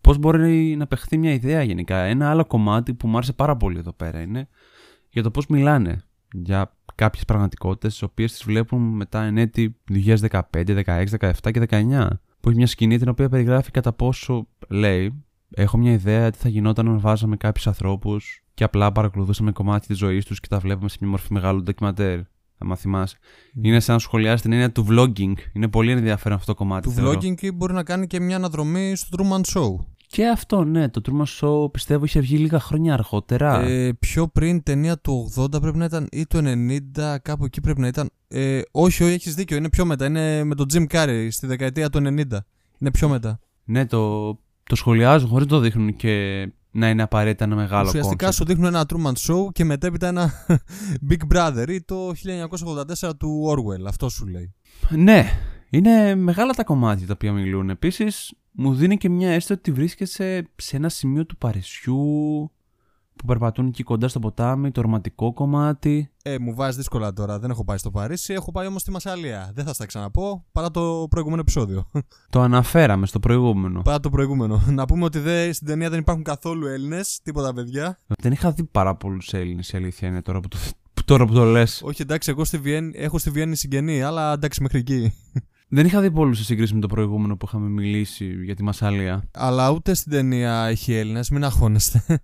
πώς μπορεί να παιχθεί μια ιδέα γενικά. Ένα άλλο κομμάτι που μου άρεσε πάρα πολύ εδώ πέρα είναι για το πώς μιλάνε για κάποιες πραγματικότητες, τις οποίες τις βλέπουν μετά εν έτη δύο χιλιάδες δεκαπέντε, δεκαέξι, δεκαεπτά και δεκαεννιά. Που έχει μια σκηνή την οποία περιγράφει κατά πόσο λέει: έχω μια ιδέα τι θα γινόταν αν βάζαμε κάποιους ανθρώπους και απλά παρακολουθούσαμε κομμάτια της ζωής τους και τα βλέπουμε σε μια μορφή μεγάλου ντοκιμαντέρ. Αν θυμάσαι. Mm. Είναι σαν να σχολιάζει την έννοια του vlogging. Είναι πολύ ενδιαφέρον αυτό το κομμάτι. Του vlogging και μπορεί να κάνει και μια αναδρομή στο Truman Show. Και αυτό, ναι. Το Truman Show πιστεύω είχε βγει λίγα χρόνια αργότερα. Ε, πιο πριν, ταινία του ογδόντα πρέπει να ήταν ή του ενενήντα, κάπου εκεί πρέπει να ήταν. Ε, όχι, όχι, έχεις δίκιο. Είναι πιο μετά. Είναι με τον Jim Carrey στη δεκαετία του ενενήντα. Είναι πιο μετά. Ναι, το, το σχολιάζουν χωρίς να το δείχνουν και να είναι απαραίτητα ένα μεγάλο κόμμα. Ουσιαστικά concept. Σου δείχνουν ένα Truman Show και μετέπειτα ένα Big Brother ή το χίλια εννιακόσια ογδόντα τέσσερα του Orwell. Αυτό σου λέει. Ναι, είναι μεγάλα τα κομμάτια τα οποία μιλούν. Επίσης, μου δίνει και μια αίσθηση ότι βρίσκεσαι σε ένα σημείο του Παρισιού που περπατούν εκεί κοντά στο ποτάμι, το ορματικό κομμάτι. Ε, μου βάζει δύσκολα τώρα. Δεν έχω πάει στο Παρίσι, έχω πάει όμως στη Μασσαλία. Δεν θα στα ξαναπώ παρά το προηγούμενο επεισόδιο. Το αναφέραμε στο προηγούμενο. Παρά το προηγούμενο. Να πούμε ότι δε, στην ταινία δεν υπάρχουν καθόλου Έλληνες, τίποτα παιδιά. Δεν είχα δει πάρα πολλούς Έλληνες, η αλήθεια είναι τώρα που το, τώρα που το λες. Όχι, εντάξει, εγώ στη Βιέννη, έχω στη Βιέννη συγγενή, αλλά εντάξει μέχρι εκεί. Δεν είχα δει πολλούς σε σύγκριση με το προηγούμενο που είχαμε μιλήσει για τη Μασσαλία. Αλλά ούτε στην ταινία έχει Έλληνες, μην αγχώνεστε.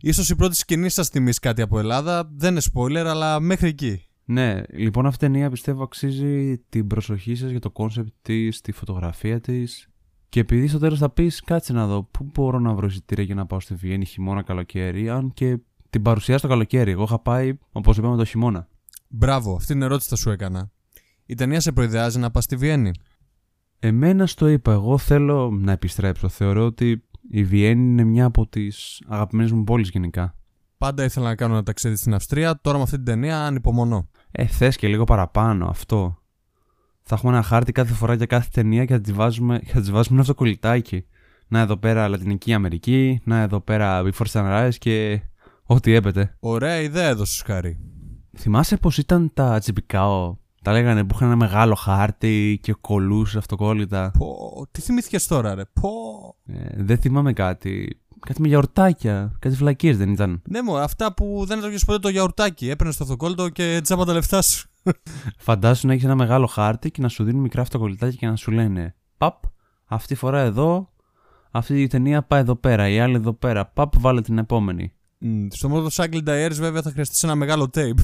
Ίσως η πρώτη σκηνή σας θυμίσει κάτι από Ελλάδα, δεν είναι spoiler, αλλά μέχρι εκεί. Ναι, λοιπόν αυτή η ταινία πιστεύω αξίζει την προσοχή σας για το κόνσεπτ της, τη φωτογραφία της. Και επειδή στο τέλος θα πεις, κάτσε να δω πού μπορώ να βρω εισιτήρια για να πάω στη Βιέννη χειμώνα, καλοκαίρι, αν και την παρουσιάζει το καλοκαίρι. Εγώ είχα πάει, όπως είπαμε, το χειμώνα. Μπράβο, αυτή την ερώτηση θα σου έκανα. Η ταινία σε προειδεάζει να πας στη Βιέννη? Εμένα στο είπα, εγώ θέλω να επιστρέψω. Θεωρώ ότι η Βιέννη είναι μια από τις αγαπημένες μου πόλεις γενικά. Πάντα ήθελα να κάνω ένα ταξίδι στην Αυστρία, τώρα με αυτή την ταινία ανυπομονώ. Ε, θες και λίγο παραπάνω αυτό. Θα έχουμε ένα χάρτη κάθε φορά για κάθε ταινία και θα τη βάζουμε, θα τη βάζουμε ένα αυτοκολλητάκι. Να εδώ πέρα Λατινική Αμερική, να εδώ πέρα Before Sunrise και ό,τι έπεται. Ωραία ιδέα έδωσες, Χάρη. Θυμάσαι πως ήταν τα τσιπικάο? Τα λέγανε που είχαν ένα μεγάλο χάρτη και κολλούσε αυτοκόλλητα. Πω, τι θυμήθηκες τώρα, ρε. Πω. Ε, δεν θυμάμαι κάτι. Κάτι με γιαουρτάκια. Κάτι φυλακίες δεν ήταν? Ναι, μου, αυτά που δεν έτρωγες ποτέ το γιαουρτάκι. Έπαιρνες το αυτοκόλλητο και τσάμπα τα λεφτά σου. Φαντάσου να έχεις ένα μεγάλο χάρτη και να σου δίνουν μικρά αυτοκολλητάκια και να σου λένε παπ, αυτή η φορά εδώ. Αυτή η ταινία πάει εδώ πέρα. Η άλλη εδώ πέρα. Παπ, βάλε την επόμενη. Mm, στο Motorcycle Diaries βέβαια θα χρειαστείς ένα μεγάλο tape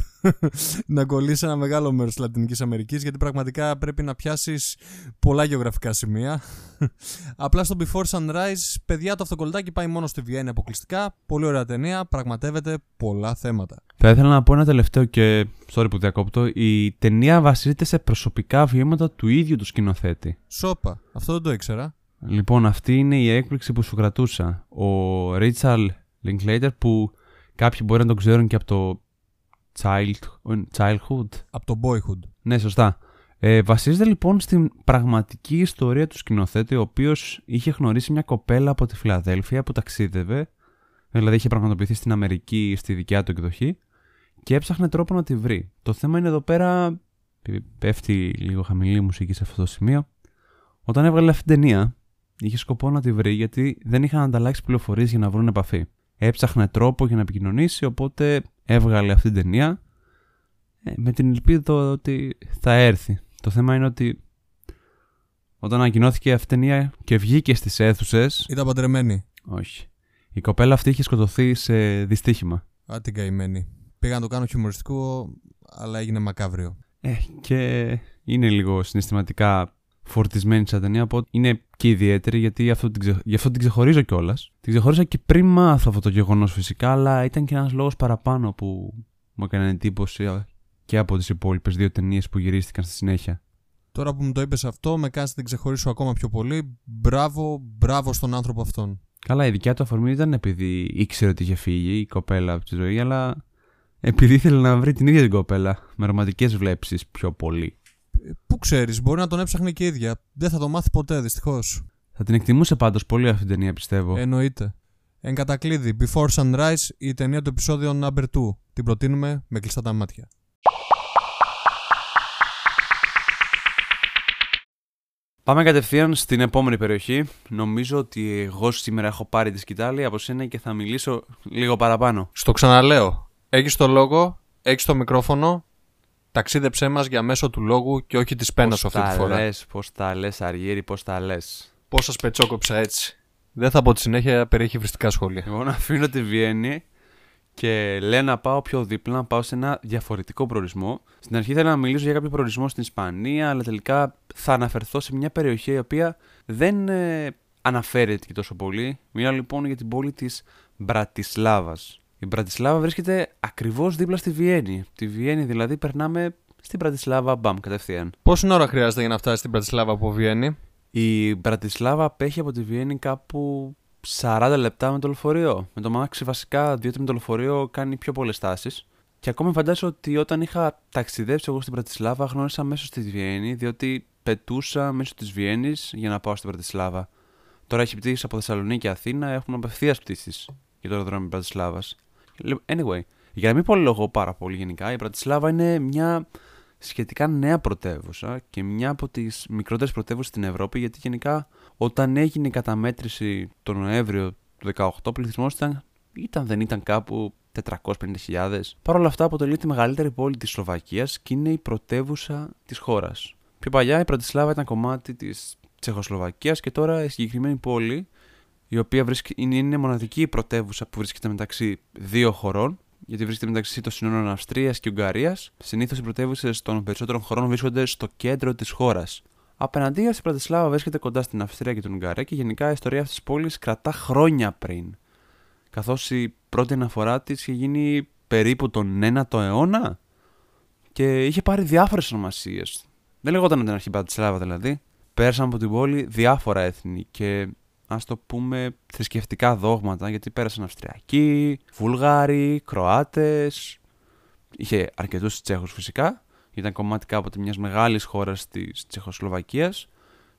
να κολλήσεις ένα μεγάλο μέρος της Λατινικής Αμερικής, γιατί πραγματικά πρέπει να πιάσεις πολλά γεωγραφικά σημεία. Απλά στο Before Sunrise, παιδιά, το αυτοκολλητάκι πάει μόνο στη Βιέννη αποκλειστικά. Πολύ ωραία ταινία, πραγματεύεται πολλά θέματα. Θα ήθελα να πω ένα τελευταίο και sorry που διακόπτω. Η ταινία βασίζεται σε προσωπικά βιώματα του ίδιου του σκηνοθέτη. Σόπα, αυτό δεν το ήξερα. Λοιπόν, αυτή είναι η έκπληξη που σου κρατούσα. Ο Ρίτσαλ Linklater, που κάποιοι μπορεί να τον ξέρουν και από το childhood. Από το boyhood. Ναι, σωστά. Ε, βασίζεται λοιπόν στην πραγματική ιστορία του σκηνοθέτη, ο οποίος είχε γνωρίσει μια κοπέλα από τη Φιλαδέλφια που ταξίδευε, δηλαδή είχε πραγματοποιηθεί στην Αμερική στη δικιά του εκδοχή και έψαχνε τρόπο να τη βρει. Το θέμα είναι εδώ πέρα, πέφτει λίγο χαμηλή μουσική σε αυτό το σημείο, όταν έβγαλε αυτή την ταινία είχε σκοπό να τη βρει γιατί δεν είχαν ανταλλάξει πληροφορίες για να βρουν επαφή. Έψαχνε τρόπο για να επικοινωνήσει, οπότε έβγαλε αυτή την ταινία με την ελπίδα ότι θα έρθει. Το θέμα είναι ότι όταν ανακοινώθηκε αυτή η ταινία και βγήκε στις αίθουσες, ήταν παντρεμένη. Όχι. Η κοπέλα αυτή είχε σκοτωθεί σε δυστύχημα. Α, την καημένη. Πήγα να το κάνω χιουμοριστικό, αλλά έγινε μακάβριο. Ε, και είναι λίγο συναισθηματικά φορτισμένη σαν ταινία, οπότε είναι και ιδιαίτερη, γιατί αυτό την, ξε... γι αυτό την ξεχωρίζω κιόλας. Την ξεχωρίζα και πριν μάθω αυτό το γεγονός φυσικά, αλλά ήταν και ένας λόγος παραπάνω που μου έκανε εντύπωση και από τις υπόλοιπες δύο ταινίες που γυρίστηκαν στη συνέχεια. Τώρα που μου το είπες αυτό, με κάνεις να την ξεχωρίσω ακόμα πιο πολύ. Μπράβο, μπράβο στον άνθρωπο αυτόν. Καλά, η δικιά του αφορμή ήταν επειδή ήξερε ότι είχε φύγει η κοπέλα από τη ζωή, αλλά επειδή ήθελε να βρει την ίδια την κοπέλα με ρομαντικές βλέψεις πιο πολύ. Πού ξέρεις, μπορεί να τον έψαχνε και η ίδια. Δεν θα το μάθει ποτέ, δυστυχώς. Θα την εκτιμούσε πάντως πολύ αυτή την ταινία, πιστεύω. Εννοείται. Εν κατακλείδη, Before Sunrise, η ταινία του επεισόδιο number two. Την προτείνουμε με κλειστά τα μάτια. Πάμε κατευθείαν στην επόμενη περιοχή. Νομίζω ότι εγώ σήμερα έχω πάρει τη σκητάλη από σένα και θα μιλήσω λίγο παραπάνω. Στο ξαναλέω. Έχεις το λόγο, έχεις το μικρόφωνο. Ταξίδεψέ μας για μέσω του λόγου και όχι της πένας αυτή τη φορά. Λες, πώς τα λες, Αργύρη, πώς τα λες. Πώς σας πετσόκοψα έτσι. Δεν θα πω τη συνέχεια, περιέχει βριστικά σχόλια. Εγώ να αφήνω τη Βιέννη και λέω να πάω πιο δίπλα, να πάω σε ένα διαφορετικό προορισμό. Στην αρχή ήθελα να μιλήσω για κάποιο προορισμό στην Ισπανία, αλλά τελικά θα αναφερθώ σε μια περιοχή η οποία δεν ε, αναφέρεται και τόσο πολύ. Μιλάω λοιπόν για την πόλη της Μπρατισλάβας. Η Μπρατισλάβα βρίσκεται ακριβώς δίπλα στη Βιέννη. Τη Βιέννη δηλαδή περνάμε στην Μπρατισλάβα, μπαμ, κατευθείαν. Πόση ώρα χρειάζεται για να φτάσει στην Μπρατισλάβα από Βιέννη? Η Μπρατισλάβα απέχει από τη Βιέννη κάπου σαράντα λεπτά με το λεωφορείο. Με το μάξι βασικά, διότι με το λεωφορείο κάνει πιο πολλές στάσεις. Και ακόμα φαντάζομαι ότι όταν είχα ταξιδέψει εγώ στην Μπρατισλάβα, γνώρισα μέσω στη Βιέννη, διότι πετούσα μέσω της Βιέννης για να πάω στην Μπρατισλάβα. Τώρα έχει πτήσεις από Θεσσαλονίκη και Αθήνα, έχουν απευθείας πτήσεις για το αεροδρόμιο Μπρατισλάβας. Anyway, για να μην πολυλογώ πάρα πολύ γενικά, η Μπρατισλάβα είναι μια σχετικά νέα πρωτεύουσα και μια από τις μικρότερες πρωτεύουσες στην Ευρώπη, γιατί γενικά όταν έγινε η καταμέτρηση τον Νοέμβριο του δύο χιλιάδες δεκαοκτώ, ο πληθυσμός ήταν, ήταν δεν ήταν κάπου τετρακόσιες πενήντα χιλιάδες. Παρ' όλα αυτά αποτελεί τη μεγαλύτερη πόλη της Σλοβακίας και είναι η πρωτεύουσα της χώρας. Πιο παλιά η Μπρατισλάβα ήταν κομμάτι της Τσεχοσλοβακίας και τώρα η συγκεκριμένη πόλη, η οποία είναι, είναι μοναδική πρωτεύουσα που βρίσκεται μεταξύ δύο χωρών, γιατί βρίσκεται μεταξύ των συνόρων Αυστρίας και Ουγγαρίας. Συνήθως οι πρωτεύουσες των περισσότερων χωρών βρίσκονται στο κέντρο της χώρας. Απέναντίας, η Μπρατισλάβα βρίσκεται κοντά στην Αυστρία και την Ουγγαρία και γενικά η ιστορία αυτής της πόλης κρατά χρόνια πριν. Καθώς η πρώτη αναφορά της είχε γίνει περίπου τον ένατο αιώνα και είχε πάρει διάφορες ονομασίες. Δεν λεγόταν από την αρχή Μπρατισλάβα δηλαδή. Πέρασαν από την πόλη διάφορα έθνη και, ας το πούμε, θρησκευτικά δόγματα, γιατί πέρασαν Αυστριακοί, Βουλγάροι, Κροάτες. Είχε αρκετούς Τσέχους φυσικά, ήταν κομμάτι κάποτε μιας μεγάλης χώρας της Τσεχοσλοβακίας.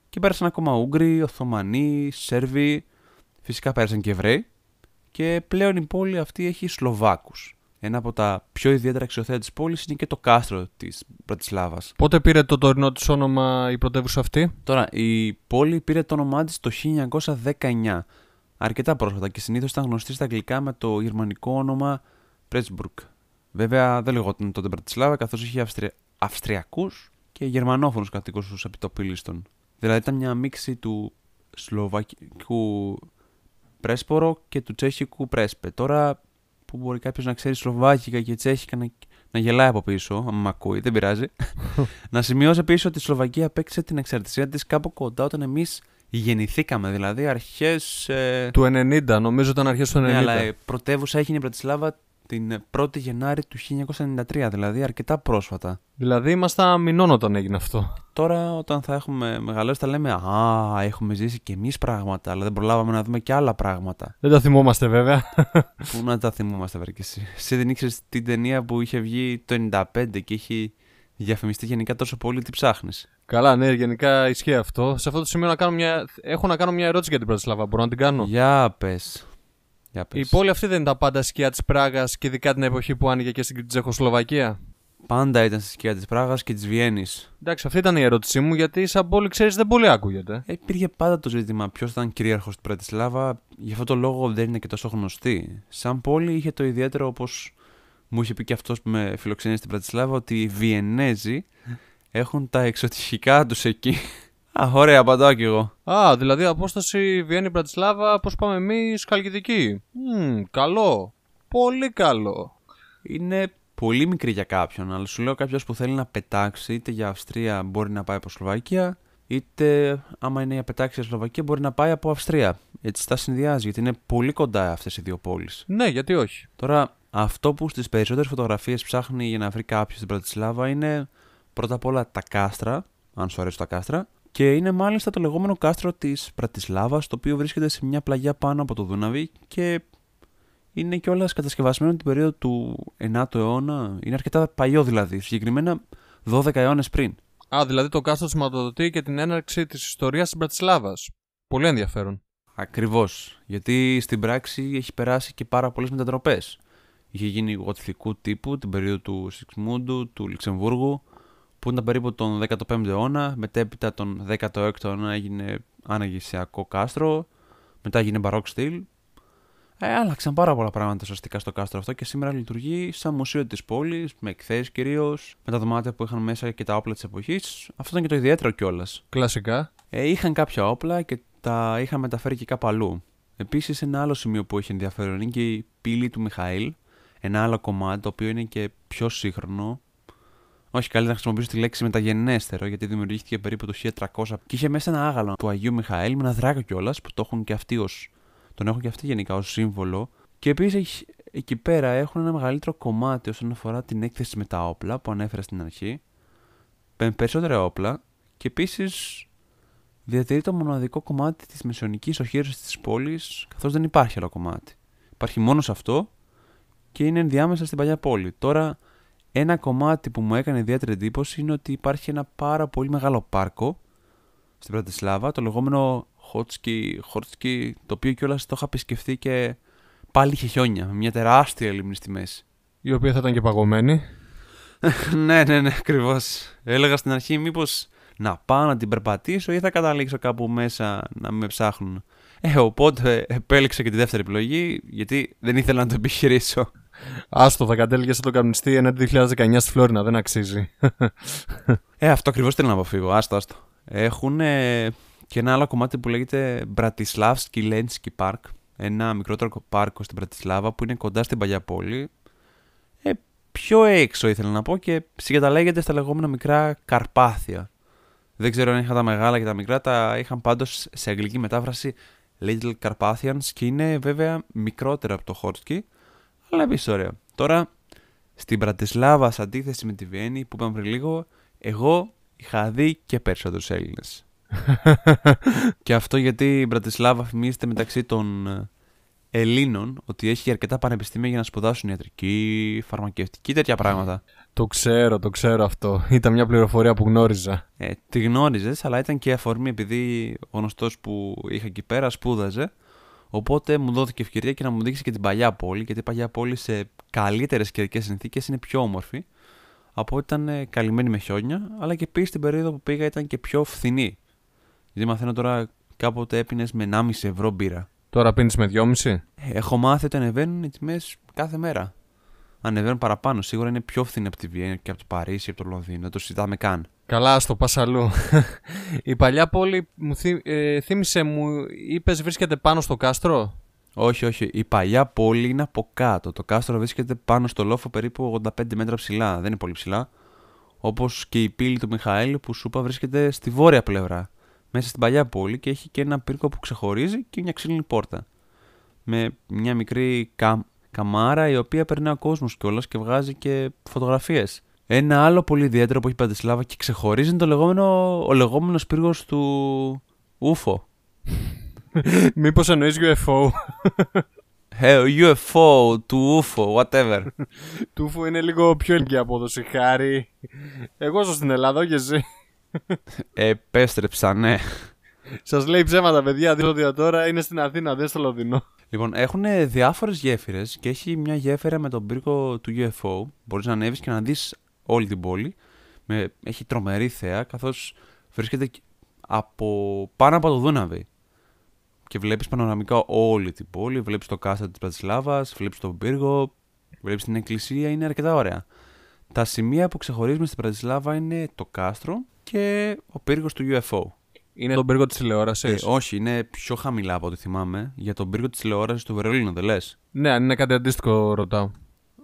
Και πέρασαν ακόμα Ούγγροι, Οθωμανοί, Σέρβοι, φυσικά πέρασαν και Εβραίοι. Και πλέον η πόλη αυτή έχει Σλοβάκους. Ένα από τα πιο ιδιαίτερα αξιοθέα της πόλης είναι και το κάστρο της Μπρατισλάβας. Πότε πήρε το τωρινό της όνομα η πρωτεύουσα αυτή? Τώρα, η πόλη πήρε το όνομά της το χίλια εννιακόσια δεκαεννιά. Αρκετά πρόσφατα και συνήθως ήταν γνωστή στα αγγλικά με το γερμανικό όνομα Πρέτσμπουργκ. Βέβαια δεν λεγόταν τότε Μπρατισλάβα, καθώς είχε Αυστρια... Αυστριακούς και Γερμανόφωνους κατοίκους στους επιτοπίλιστων. Δηλαδή ήταν μια μίξη του Σλοβακικού πρέσπορο και του Τσέχικου πρέσπε. Τώρα, που μπορεί κάποιος να ξέρει Σλοβάκικα και Τσέχικα να, να γελάει από πίσω, αν μ' ακούει, δεν πειράζει. Να σημειώσω επίσης ότι η Σλοβακία απέκτησε την εξαρτησία της κάπου κοντά όταν εμείς γεννηθήκαμε, δηλαδή αρχές. Ε... του ενενήντα, νομίζω ήταν αρχές του ενενήντα. Ναι, αλλά η πρωτεύουσα έγινε η Μπρατισλάβα την πρώτη Γενάρη του χίλια εννιακόσια ενενήντα τρία, δηλαδή αρκετά πρόσφατα. Δηλαδή ήμασταν μηνών όταν έγινε αυτό. Τώρα, όταν θα έχουμε μεγαλώσει, θα λέμε Α, έχουμε ζήσει κι εμείς πράγματα, αλλά δεν προλάβαμε να δούμε κι άλλα πράγματα. Δεν τα θυμόμαστε, βέβαια. Πού να τα θυμόμαστε, βέβαια, κι εσύ. Εσύ δεν ήξερες την ταινία που είχε βγει το ενενήντα πέντε και είχε διαφημιστεί γενικά τόσο πολύ, τι ψάχνεις? Καλά, ναι, γενικά ισχύει αυτό. Σε αυτό το σημείο να κάνω μια... έχω να κάνω μια ερώτηση για την Μπρατισλάβα. Μπορώ να την κάνω? Για πες. Η πόλη αυτή δεν ήταν πάντα σκιά της Πράγας και ειδικά την εποχή που άνοιγε και στην Τσεχοσλοβακία? Πάντα ήταν στη σκιά της Πράγας και της Βιέννης. Εντάξει, αυτή ήταν η ερώτησή μου, γιατί σαν πόλη, ξέρεις, δεν πολύ άκουγεται. Ε, υπήρχε πάντα το ζήτημα ποιος ήταν κυρίαρχος στην Μπρατισλάβα, γι' αυτό το λόγο δεν είναι και τόσο γνωστή. Σαν πόλη είχε το ιδιαίτερο, όπως μου είχε πει και αυτός που με φιλοξενεί στην Μπρατισλάβα, ότι οι Βιενέζοι έχουν τα εξωτυχικά τους εκεί. Α, ωραία, πατάω κι εγώ. Α, δηλαδή απόσταση Βιέννη-Μπρατισλάβα, πώς πάμε εμείς, Χαλκιδική. Μμμ, καλό. Πολύ καλό. Είναι πολύ μικρή για κάποιον, αλλά σου λέω κάποιος που θέλει να πετάξει, είτε για Αυστρία μπορεί να πάει από Σλοβακία, είτε άμα είναι για πετάξει για Σλοβακία μπορεί να πάει από Αυστρία. Έτσι τα συνδυάζει, γιατί είναι πολύ κοντά αυτές οι δύο πόλεις. Ναι, γιατί όχι. Τώρα, αυτό που στις περισσότερες φωτογραφίες ψάχνει για να βρει κάποιος στην Πρατισλάβα είναι πρώτα απ' όλα τα κάστρα, αν σου αρέσουν τα κάστρα. Και είναι μάλιστα το λεγόμενο κάστρο της Πρατισλάβας, το οποίο βρίσκεται σε μια πλαγιά πάνω από το Δούναβι και είναι κιόλας κατασκευασμένο την περίοδο του ενάτου αιώνα. Είναι αρκετά παλιό δηλαδή, συγκεκριμένα δώδεκα αιώνες πριν. Α, δηλαδή το κάστρο σηματοδοτεί και την έναρξη της ιστορίας της Πρατισλάβας. Πολύ ενδιαφέρον. Ακριβώς, γιατί στην πράξη έχει περάσει και πάρα πολλές μετατροπές. Είχε γίνει γοτθικού τύπου την περίοδο του Σιξμούντου, του Λουξεμβούργου, που ήταν περίπου τον δέκατο πέμπτο αιώνα, μετέπειτα τον δέκατο έκτο αιώνα έγινε αναγησιακό κάστρο, μετά έγινε μπαρόκ στυλ. Ε, άλλαξαν πάρα πολλά πράγματα ουσιαστικά στο κάστρο αυτό και σήμερα λειτουργεί σαν μουσείο της πόλης, με εκθέσεις κυρίως, με τα δωμάτια που είχαν μέσα και τα όπλα της εποχής. Αυτό ήταν και το ιδιαίτερο κιόλας. Κλασικά. Ε, είχαν κάποια όπλα και τα είχαν μεταφέρει και κάπου αλλού. Επίσης, ένα άλλο σημείο που έχει ενδιαφέρον είναι και η πύλη του Μιχαήλ. Ένα άλλο κομμάτι το οποίο είναι και πιο σύγχρονο. Όχι, καλύτερα να χρησιμοποιήσω τη λέξη μεταγενέστερο, γιατί δημιουργήθηκε περίπου το χίλια τριακόσια και είχε μέσα ένα άγαλμα του Αγίου Μιχαήλ με ένα δράκο κιόλας που το έχουν και αυτοί ως... τον έχουν και αυτοί γενικά ως σύμβολο. Και επίσης εκεί πέρα έχουν ένα μεγαλύτερο κομμάτι όσον αφορά την έκθεση με τα όπλα που ανέφερα στην αρχή, με περισσότερα όπλα, και επίσης διατηρεί το μοναδικό κομμάτι της μεσαιωνικής οχύρωσης της πόλης, καθώς δεν υπάρχει άλλο κομμάτι. Υπάρχει μόνο σε αυτό και είναι ενδιάμεσα στην παλιά πόλη. Τώρα. Ένα κομμάτι που μου έκανε ιδιαίτερη εντύπωση είναι ότι υπάρχει ένα πάρα πολύ μεγάλο πάρκο στην Πρατισλάβα, το λεγόμενο Χότσκι, το οποίο κιόλας το είχα επισκεφτεί και πάλι είχε χιόνια, με μια τεράστια λίμνη στη μέση. Η οποία θα ήταν και παγωμένη. ναι, ναι, ναι, ακριβώς. Έλεγα στην αρχή μήπως να πάω να την περπατήσω ή θα καταλήξω κάπου μέσα να με ψάχνουν. Ε, οπότε επέλεξα και τη δεύτερη επιλογή, γιατί δεν ήθελα να το επιχειρήσω. Άστο, θα κατέληγε σαν τον καπνιστή εναντί του δύο χιλιάδες δεκαεννιά στη Φλόρινα, δεν αξίζει. Ε, αυτό ακριβώς θέλω να αποφύγω. Άστο, άστο. Έχουν ε, και ένα άλλο κομμάτι που λέγεται Μπρατισλάβσκι Λένσκι Πάρκ. Ένα μικρότερο πάρκο στην Πρατισλάβα που είναι κοντά στην παλιά πόλη. Ε, πιο έξω ήθελα να πω και συγκαταλέγεται στα λεγόμενα μικρά Καρπάθια. Δεν ξέρω αν είχα τα μεγάλα και τα μικρά, τα είχαν πάντως σε αγγλική μετάφραση Little Carpathians και είναι βέβαια μικρότερα από το Χότσκι. Αλλά επίσης ωραία. Τώρα, στην Πρατισλάβα, σε αντίθεση με τη Βιέννη που είπαμε πριν λίγο, εγώ είχα δει και περισσότερους Έλληνες. Και αυτό γιατί η Πρατισλάβα φημίζεται μεταξύ των Ελλήνων ότι έχει αρκετά πανεπιστήμια για να σπουδάσουν ιατρική, φαρμακευτική, τέτοια πράγματα. Το ξέρω, το ξέρω αυτό. Ήταν μια πληροφορία που γνώριζα. Ε, τη γνώριζες, αλλά ήταν και αφορμή επειδή ο γνωστός που είχα εκεί πέρα σπούδαζε. Οπότε μου δόθηκε ευκαιρία και να μου δείξει και την παλιά πόλη, γιατί η παλιά πόλη σε καλύτερες καιρικές συνθήκες είναι πιο όμορφη από ότι ήταν καλυμμένη με χιόνια, αλλά και επίσης την περίοδο που πήγα ήταν και πιο φθηνή. Γιατί μαθαίνω τώρα κάποτε έπινες με ενάμιση ευρώ μπύρα. Τώρα πίνεις με δυόμιση. Έχω μάθει ότι ανεβαίνουν οι τιμές κάθε μέρα. Ανεβαίνουν παραπάνω. Σίγουρα είναι πιο φθηνή από τη Βιέννη και από το Παρίσι και από το Λονδίνο. Δεν το συζητάμε καν. Καλά, στο πας αλλού. Η παλιά πόλη, μου θύ, ε, θύμισε, μου είπες βρίσκεται πάνω στο κάστρο. Όχι, όχι. Η παλιά πόλη είναι από κάτω. Το κάστρο βρίσκεται πάνω στο λόφο περίπου ογδόντα πέντε μέτρα ψηλά. Δεν είναι πολύ ψηλά. Όπως και η πύλη του Μιχαήλ που σου είπα βρίσκεται στη βόρεια πλευρά. Μέσα στην παλιά πόλη και έχει και ένα πύρκο που ξεχωρίζει και μια ξύλινη πόρτα. Με μια μικρή κα... καμάρα η οποία περνάει ο κόσμος κιόλας και βγάζει και φωτογραφίες. Ένα άλλο πολύ ιδιαίτερο που έχει η Πρατισλάβα και ξεχωρίζει είναι το λεγόμενο, ο λεγόμενος πύργος του Ούφο. Μήπως εννοείς γιου εφ ο. Hey, γιου εφ ο, του Ούφο, whatever. Του Ούφο είναι λίγο πιο ελληνική απόδοση, Χάρη. Εγώ ζω στην Ελλάδα, όχι εσύ. Επέστρεψα, ναι. Σας λέει ψέματα, παιδιά. Δείτε τώρα είναι στην Αθήνα, δεν στο Λονδίνο. Λοιπόν, έχουν διάφορες γέφυρες και έχει μια γέφυρα με τον πύργο του γιου εφ ο. Μπορείς να ανέβεις και να δεις όλη την πόλη. Με... Έχει τρομερή θέα, καθώς βρίσκεται από πάνω από το Δούναβι. Και βλέπεις πανοραμικά όλη την πόλη. Βλέπεις το κάστρο της Πρατισλάβας, βλέπεις τον πύργο, βλέπεις την εκκλησία. Είναι αρκετά ωραία. Τα σημεία που ξεχωρίζουμε στην Πρατισλάβα είναι το κάστρο και ο πύργος του γιου εφ ο. Είναι τον πύργο της τηλεόρασης. Ε, όχι, είναι πιο χαμηλά από ό,τι θυμάμαι. Για τον πύργο της τηλεόρασης του Βερολίνου, δεν λες? Ναι, αν είναι κάτι αντίστοιχο, ρωτάω.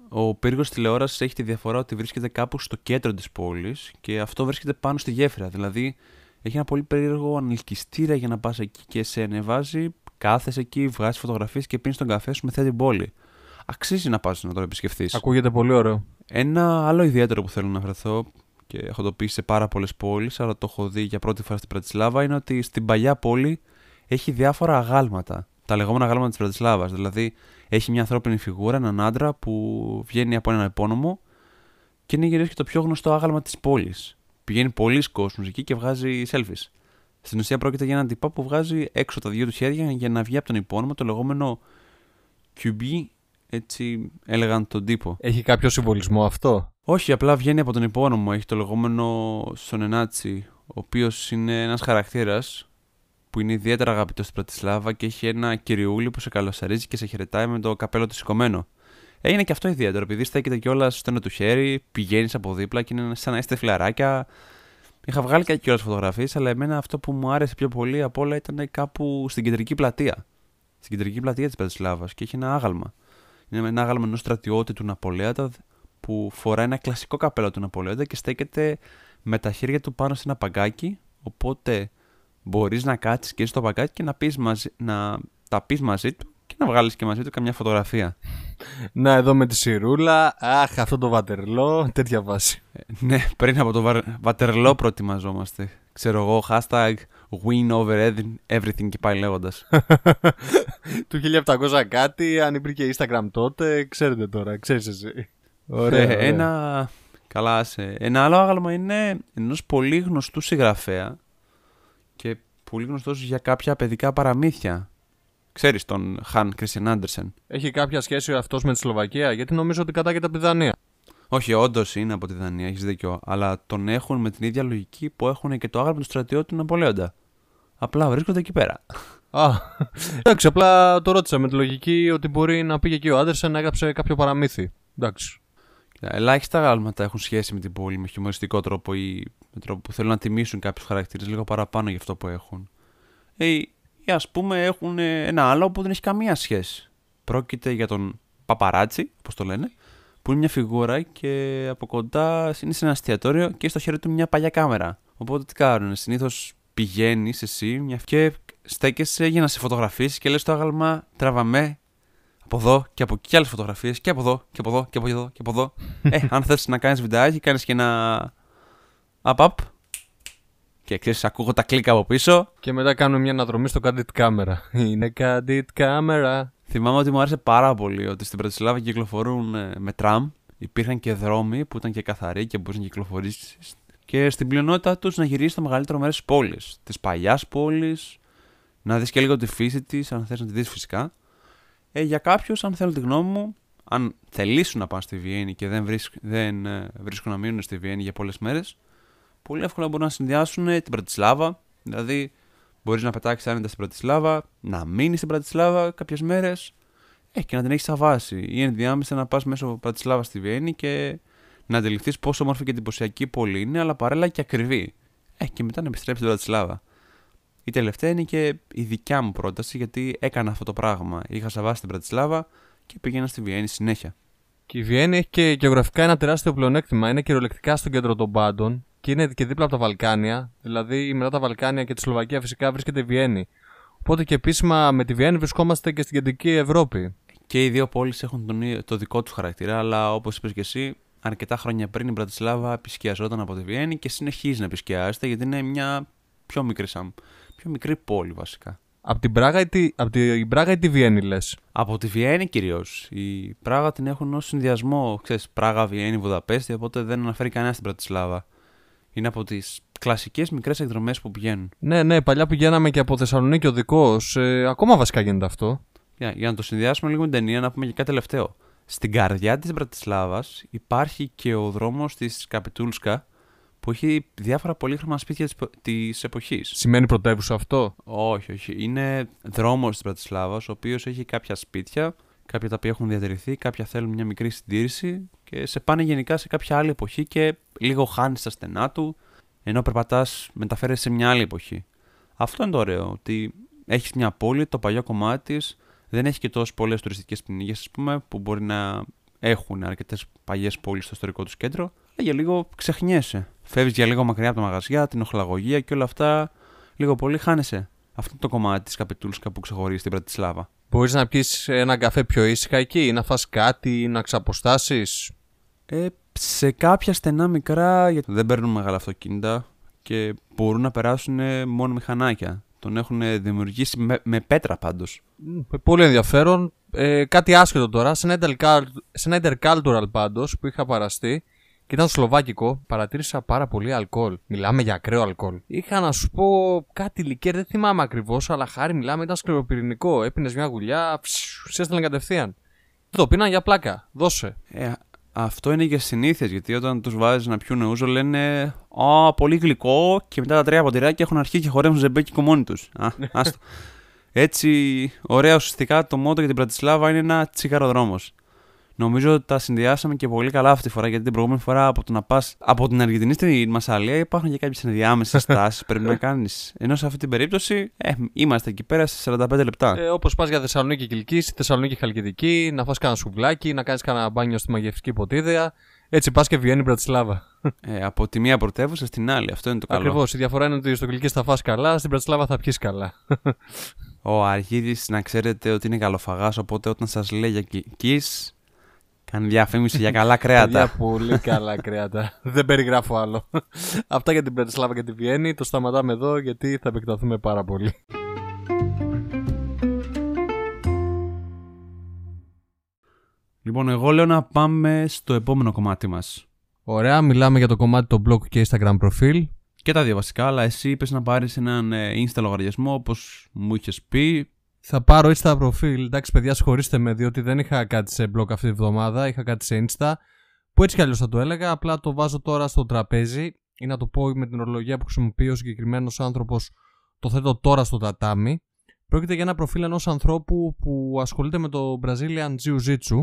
Ο πύργος τηλεόρασης έχει τη διαφορά ότι βρίσκεται κάπου στο κέντρο της πόλης και αυτό βρίσκεται πάνω στη γέφυρα. Δηλαδή έχει ένα πολύ περίεργο ανελκυστήρα για να πας εκεί και σε ανεβάζει, κάθεσαι εκεί, βγάζεις φωτογραφίες και πίνεις τον καφέ σου με θέα την πόλη. Αξίζει να πας να το επισκεφθείς. Ακούγεται πολύ ωραίο. Ένα άλλο ιδιαίτερο που θέλω να βρεθώ και έχω το πει σε πάρα πολλές πόλεις, αλλά το έχω δει για πρώτη φορά στην Πρατισλάβα, είναι ότι στην παλιά πόλη έχει διάφορα αγάλματα. Τα λεγόμενα αγάλματα της Πρατισλάβας. Δηλαδή έχει μια ανθρώπινη φιγούρα, έναν άντρα που βγαίνει από έναν επώνυμο και είναι γυρίζει και το πιο γνωστό άγαλμα της πόλης. Πηγαίνει πολλοί κόσμος εκεί και βγάζει selfies. Στην ουσία πρόκειται για έναν τυπά που βγάζει έξω τα δύο του χέρια για να βγει από τον επώνυμο, το λεγόμενο κιου μπι. Έτσι έλεγαν τον τύπο. Έχει κάποιο συμβολισμό αυτό? Όχι, απλά βγαίνει από τον επώνυμο. Έχει το λεγόμενο Σονενάτσι, ο οποίος είναι ένας χαρακτήρας που είναι ιδιαίτερα αγαπητός στην Πρατισλάβα και έχει ένα κυριούλι που σε καλωσαρίζει και σε χαιρετάει με το καπέλο του σηκωμένο. Έγινε και αυτό ιδιαίτερο, επειδή στέκεται κιόλας στο ένα του χέρι, πηγαίνεις από δίπλα και είναι σαν να είστε φιλαράκια. Είχα βγάλει και κιόλας φωτογραφίες, αλλά εμένα αυτό που μου άρεσε πιο πολύ απ' όλα ήταν κάπου στην κεντρική πλατεία. Στην κεντρική πλατεία της Πρατισλάβας και έχει ένα άγαλμα. Είναι ένα άγαλμα ενός στρατιώτη του Ναπολέοντα που φοράει ένα κλασικό καπέλο του Ναπολέοντα και στέκεται με τα χέρια του πάνω σε ένα παγκάκι. Οπότε μπορείς να κάτσεις και στο παγκάκι και να, πεις μαζί, να τα πεις μαζί του και να βγάλεις και μαζί του καμιά φωτογραφία. Να εδώ με τη σιρούλα, αχ αυτό το Βατερλό, τέτοια βάση. Ε, ναι, πριν από το βα... Βατερλό προετοιμαζόμαστε. Ξέρω εγώ, hashtag win over everything και πάει λέγοντας. Του χίλια επτακόσια κάτι, αν υπήρχε Instagram τότε, ξέρετε τώρα, ξέρεις εσύ. Ωραία, ε, ωραία. Ένα... Καλά, σε... ένα άλλο άγαλμα είναι ενός πολύ γνωστού συγγραφέα και πολύ γνωστός για κάποια παιδικά παραμύθια. Ξέρεις τον Χαν Κρίστιαν Άντερσεν? Έχει κάποια σχέση αυτός με τη Σλοβακία? Γιατί νομίζω ότι κατάγεται από τη Δανία. Όχι, όντως είναι από τη Δανία, έχεις δίκιο. Αλλά τον έχουν με την ίδια λογική που έχουν και το άγαλμα του στρατιώτη του Ναπολέοντα. Απλά βρίσκονται εκεί πέρα. Α, εντάξει, απλά το ρώτησα με τη λογική ότι μπορεί να πήγε και ο Άντερσεν να έγραψε κάποιο παραμύθι. Εντάξει. Ελάχιστα αγάλματα έχουν σχέση με την πόλη με χιουμοριστικό τρόπο ή με τρόπο που θέλουν να τιμήσουν κάποιους χαρακτήρες λίγο παραπάνω για αυτό που έχουν. Ή ας πούμε έχουν ένα άλλο που δεν έχει καμία σχέση. Πρόκειται για τον παπαράτσι, όπως το λένε, που είναι μια φιγούρα και από κοντά είναι σε ένα εστιατόριο και στο χέρι του μια παλιά κάμερα. Οπότε τι κάνουν, συνήθως πηγαίνεις εσύ μια... και στέκεσαι για να σε φωτογραφίσεις και λες το άγαλμα τραβαμέ. Από εδώ και από εκεί άλλες φωτογραφίες και από εδώ και από εδώ και από εδώ και από εδώ. Ε, αν θες να κάνεις βιντεάκι, κάνεις και ένα up-up και ξέρεις, ακούγω τα κλικ από πίσω. Και μετά κάνουμε μια αναδρομή στο candid κάμερα. Είναι candid κάμερα. Θυμάμαι ότι μου άρεσε πάρα πολύ ότι στην Πρατισλάβα κυκλοφορούν με τραμ. Υπήρχαν και δρόμοι που ήταν και καθαροί και μπορείς να κυκλοφορήσεις. Και στην πλειονότητα τους να γυρίσεις στο μεγαλύτερο μέρος της πόλης. Της παλιάς πόλης, να δεις και λίγο τη φύση της, αν θες να τη δεις φυσικά. Ε, για κάποιους, αν θέλω τη γνώμη μου, αν θελήσουν να πάνε στη Βιέννη και δεν, βρίσκ, δεν ε, βρίσκουν να μείνουν στη Βιέννη για πολλές μέρες, πολύ εύκολα μπορούν να συνδυάσουν την Πρατισλάβα. Δηλαδή, μπορείς να πετάξεις άνετα στην Πρατισλάβα, να μείνεις στην Πρατισλάβα κάποιες μέρες ε, και να την έχεις σαν βάση. Ή ενδιάμεσα να πας μέσω Πρατισλάβα στη Βιέννη και να αντιληφθείς πόσο όμορφη και εντυπωσιακή πόλη είναι, αλλά παράλληλα και ακριβή. Ε, και μετά να επιστρέψεις στην Πρατισλάβα. Η τελευταία είναι και η δικιά μου πρόταση, γιατί έκανα αυτό το πράγμα. Είχα σαβάσει την Πρατισλάβα και πήγαινα στη Βιέννη συνέχεια. Και η Βιέννη έχει και γεωγραφικά ένα τεράστιο πλεονέκτημα. Είναι κυριολεκτικά στο κέντρο των πάντων και είναι και δίπλα από τα Βαλκάνια. Δηλαδή, μετά τα Βαλκάνια και τη Σλοβακία, φυσικά βρίσκεται η Βιέννη. Οπότε και επίσημα με τη Βιέννη βρισκόμαστε και στην κεντρική Ευρώπη. Και οι δύο πόλεις έχουν τον, το δικό τους χαρακτήρα, αλλά όπως είπες και εσύ, αρκετά χρόνια πριν η Πρατισλάβα επισκιαζόταν από τη Βιέννη και συνεχίζει να επισκιάζεται γιατί είναι μια πιο μικρή σαν. Πιο μικρή πόλη βασικά. Από την Πράγα ή τη, από τη, η Πράγα ή τη Βιέννη λες? Από τη Βιέννη κυρίως. Η Πράγα την έχουν ως συνδυασμό, ξέρεις, Πράγα, Βιέννη, Βουδαπέστη, οπότε δεν αναφέρει κανένα στην Πρατισλάβα. Είναι από τις κλασικές μικρές εκδρομές που πηγαίνουν. Ναι, ναι, παλιά πηγαίναμε και από Θεσσαλονίκη οδικός. Ε, ακόμα βασικά γίνεται αυτό. Για, για να το συνδυάσουμε λίγο με την ταινία, να πούμε και κάτι τελευταίο. Στην καρδιά της Πρατισλάβας υπάρχει και ο δρόμος της Καπιτούλσκα, που έχει διάφορα πολύχρωμα σπίτια της εποχής. Σημαίνει πρωτεύουσα αυτό? Όχι, όχι. Είναι δρόμος της Πρατισλάβας, ο οποίος έχει κάποια σπίτια, κάποια τα οποία έχουν διατηρηθεί, κάποια θέλουν μια μικρή συντήρηση και σε πάνε γενικά σε κάποια άλλη εποχή και λίγο χάνεις τα στενά του, ενώ περπατάς, μεταφέρεσαι σε μια άλλη εποχή. Αυτό είναι το ωραίο, ότι έχεις μια πόλη, το παλιό κομμάτι της, δεν έχει και τόσες πολλές τουριστικές πινίγες, ας πούμε, που μπορεί να έχουν αρκετές παλιές πόλεις στο ιστορικό τους κέντρο, για λίγο ξεχνιέσαι. Φεύγεις για λίγο μακριά από τα μαγαζιά, την οχλαγωγία και όλα αυτά, λίγο πολύ χάνεσαι. Αυτό είναι το κομμάτι της καπιτούλσκα που ξεχωρίζει την Πρατισλάβα. Μπορείς να πεις έναν καφέ πιο ήσυχα εκεί, να φας κάτι, να ξαποστάσεις. Ε, σε κάποια στενά μικρά, γιατί δεν παίρνουν μεγάλα αυτοκίνητα και μπορούν να περάσουν μόνο μηχανάκια. Τον έχουν δημιουργήσει με, με πέτρα πάντως. Πολύ ενδιαφέρον. Ε, κάτι άσχετο τώρα, σε ένα intercultural, σε ένα intercultural πάντως που είχα παραστεί και ήταν σλοβάκικο, παρατήρησα πάρα πολύ αλκοόλ. Μιλάμε για ακραίο αλκοόλ. Είχα να σου πω κάτι λικέρ, δεν θυμάμαι ακριβώς, αλλά χάρη μιλάμε, ήταν σκληροπυρηνικό. Έπινες μια γουλιά, σε έστελνε κατευθείαν. Δεν το πίναν για πλάκα. Δώσε. Ε, αυτό είναι για συνήθειες, γιατί όταν τους βάζεις να πιούν ούζο λένε «Α, πολύ γλυκό» και μετά τα τρία ποτηράκια έχουν αρχίσει και χορεύουν ζεμπέκικο μόνοι τους. Α, άστο. Έτσι, ωραία, ουσιαστικά το μότο για την Πρατισλάβα είναι ένα τσιγαροδρόμος. Νομίζω ότι τα συνδυάσαμε και πολύ καλά αυτή τη φορά, γιατί την προηγούμενη φορά από το να πας από την Αργεντινή στη Μασσαλία υπάρχουν και κάποιες ενδιάμεσες στάσεις που πρέπει να κάνεις. Ενώ σε αυτή την περίπτωση ε, είμαστε εκεί πέρα σε σαράντα πέντε λεπτά. Ε, όπως πας για Θεσσαλονίκη Κιλκής, Θεσσαλονίκη Χαλκιδική, να φας κανένα σουβλάκι, να κάνεις κανένα μπάνιο στη Μαγευτική Ποτίδεα. Έτσι πας και βγαίνει η Πρατισλάβα. Ε, από τη μία πρωτεύουσα στην άλλη. Αυτό είναι το καλό. Ακριβώς. Η διαφορά είναι ότι στο Κιλκής θα φας καλά, στην Πρατισλάβα θα πιεις καλά. Ο Αργύρης, να ξέρετε ότι είναι καλοφαγάς, οπότε όταν σας λέει για Κιλκής. Κάνει διαφήμιση για καλά κρέατα. Για πολύ καλά κρέατα. Δεν περιγράφω άλλο. Αυτά για την Πρατισλάβα και τη Βιέννη. Το σταματάμε εδώ γιατί θα επεκταθούμε πάρα πολύ. Λοιπόν, εγώ λέω να πάμε στο επόμενο κομμάτι μας. Ωραία, μιλάμε για το κομμάτι των blog και Instagram προφίλ. Και τα δύο βασικά, αλλά εσύ είπες να πάρεις έναν Insta λογαριασμό όπως μου είχες πει. Θα πάρω Insta προφίλ, εντάξει παιδιά συγχωρήστε με, διότι δεν είχα κάτι σε blog αυτή τη βδομάδα, είχα κάτι σε Insta, που έτσι κι αλλιώς θα το έλεγα, απλά το βάζω τώρα στο τραπέζι, ή να το πω με την ορολογία που χρησιμοποιεί ο συγκεκριμένος άνθρωπος, το θέτω τώρα στο τατάμι. Πρόκειται για ένα προφίλ ενός ανθρώπου που ασχολείται με το Brazilian Jiu Jitsu.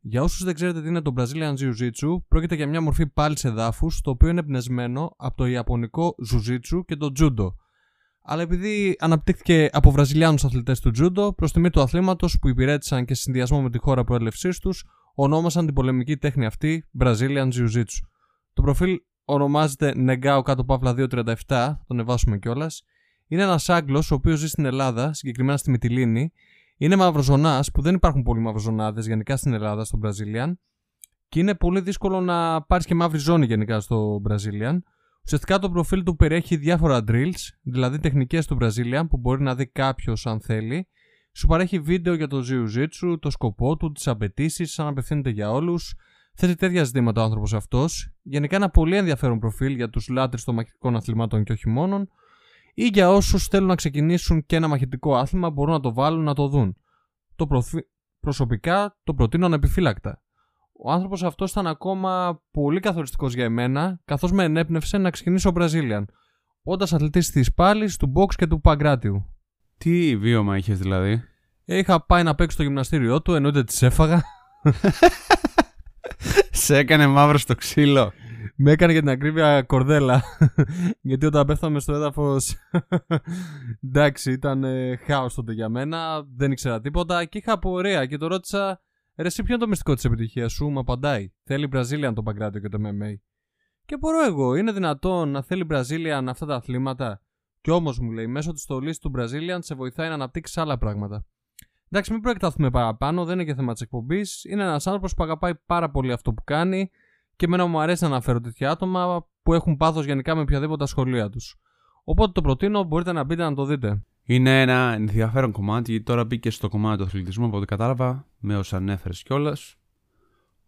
Για όσους δεν ξέρετε τι είναι το Brazilian Jiu Jitsu, πρόκειται για μια μορφή πάλης εδάφους, το οποίο είναι εμπνευσμένο από το ιαπωνικό Jiu-Jitsu και το Judo. Αλλά επειδή αναπτύχθηκε από Βραζιλιάνους αθλητές του Τζούντο, προς τιμή του αθλήματος που υπηρέτησαν και σε συνδυασμό με τη χώρα προέλευσής τους, ονόμασαν την πολεμική τέχνη αυτή Brazilian Jiu-Jitsu. Το προφίλ ονομάζεται Negao δύο τρία επτά, τον εβάσουμε κιόλας. Είναι ένας Άγγλος ο οποίος ζει στην Ελλάδα, συγκεκριμένα στη Μυτιλίνη. Είναι μαυροζωνάς, που δεν υπάρχουν πολλοί μαυροζωνάδες γενικά στην Ελλάδα, στο Brazilian. Και είναι πολύ δύσκολο να πάρεις και μαύρη ζώνη γενικά στο Brazilian. Ουσιαστικά το προφίλ του περιέχει διάφορα drills, δηλαδή τεχνικές του Brazilian που μπορεί να δει κάποιος αν θέλει. Σου παρέχει βίντεο για το Jiu-Jitsu, το σκοπό του, τις απαιτήσεις, σαν να απευθύνεται για όλους. Θέτει τέτοια ζητήματα ο άνθρωπος αυτός. Γενικά ένα πολύ ενδιαφέρον προφίλ για τους λάτρεις των μαχητικών αθλημάτων και όχι μόνον. Ή για όσους θέλουν να ξεκινήσουν και ένα μαχητικό άθλημα μπορούν να το βάλουν να το δουν. Το προφι... Προσωπικά το προτείνω ανεπιφύλακτα. Ο άνθρωπος αυτός ήταν ακόμα πολύ καθοριστικός για εμένα, καθώς με ενέπνευσε να ξεκινήσω Brazilian, όντας αθλητής της πάλης, του box και του παγκράτιου. Τι βίωμα είχες δηλαδή? Είχα πάει να παίξω στο γυμναστήριό του, εννοείται τις έφαγα. Σε έκανε μαύρο στο ξύλο. Με έκανε για την ακρίβεια κορδέλα, γιατί όταν πέφταμε στο έδαφος, εντάξει, ήταν χάος τότε για μένα, δεν ήξερα τίποτα και είχα απορία και το ρώτησα. Ρε, εσύ ποιο είναι το μυστικό της επιτυχίας σου? Μου απαντάει. Θέλει Brazilian το παγκράτιο και το εμ εμ έι. Και μπορώ εγώ, είναι δυνατόν να θέλει Brazilian αυτά τα αθλήματα? Κι όμως μου λέει, μέσω της στολής του Brazilian σε βοηθάει να αναπτύξει άλλα πράγματα. Εντάξει, μην προεκταθούμε παραπάνω, δεν είναι και θέμα της εκπομπής. Είναι ένας άνθρωπος που αγαπάει πάρα πολύ αυτό που κάνει και εμένα μου αρέσει να αναφέρω τέτοια άτομα που έχουν πάθος γενικά με οποιαδήποτε σχολεία τους. Οπότε το προτείνω, μπορείτε να μπείτε να το δείτε. Είναι ένα ενδιαφέρον κομμάτι. Τώρα μπήκε στο κομμάτι του αθλητισμού, από ό,τι κατάλαβα, με όσα ανέφερες κιόλας.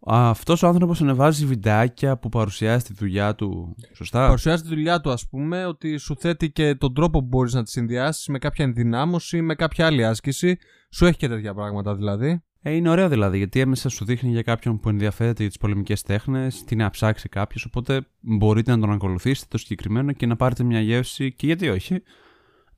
Αυτός ο άνθρωπος ανεβάζει βιντεάκια που παρουσιάζει τη δουλειά του. Σωστά. Παρουσιάζει τη δουλειά του, ας πούμε, ότι σου θέτει και τον τρόπο που μπορείς να τη συνδυάσεις με κάποια ενδυνάμωση, με κάποια άλλη άσκηση. Σου έχει και τέτοια πράγματα δηλαδή. Ε, είναι ωραίο δηλαδή, γιατί έμεσα σου δείχνει για κάποιον που ενδιαφέρεται για τις πολεμικές τέχνες, τι να ψάξει κάποιος. Οπότε μπορείτε να τον ακολουθήσετε το συγκεκριμένο και να πάρετε μια γεύση και γιατί όχι.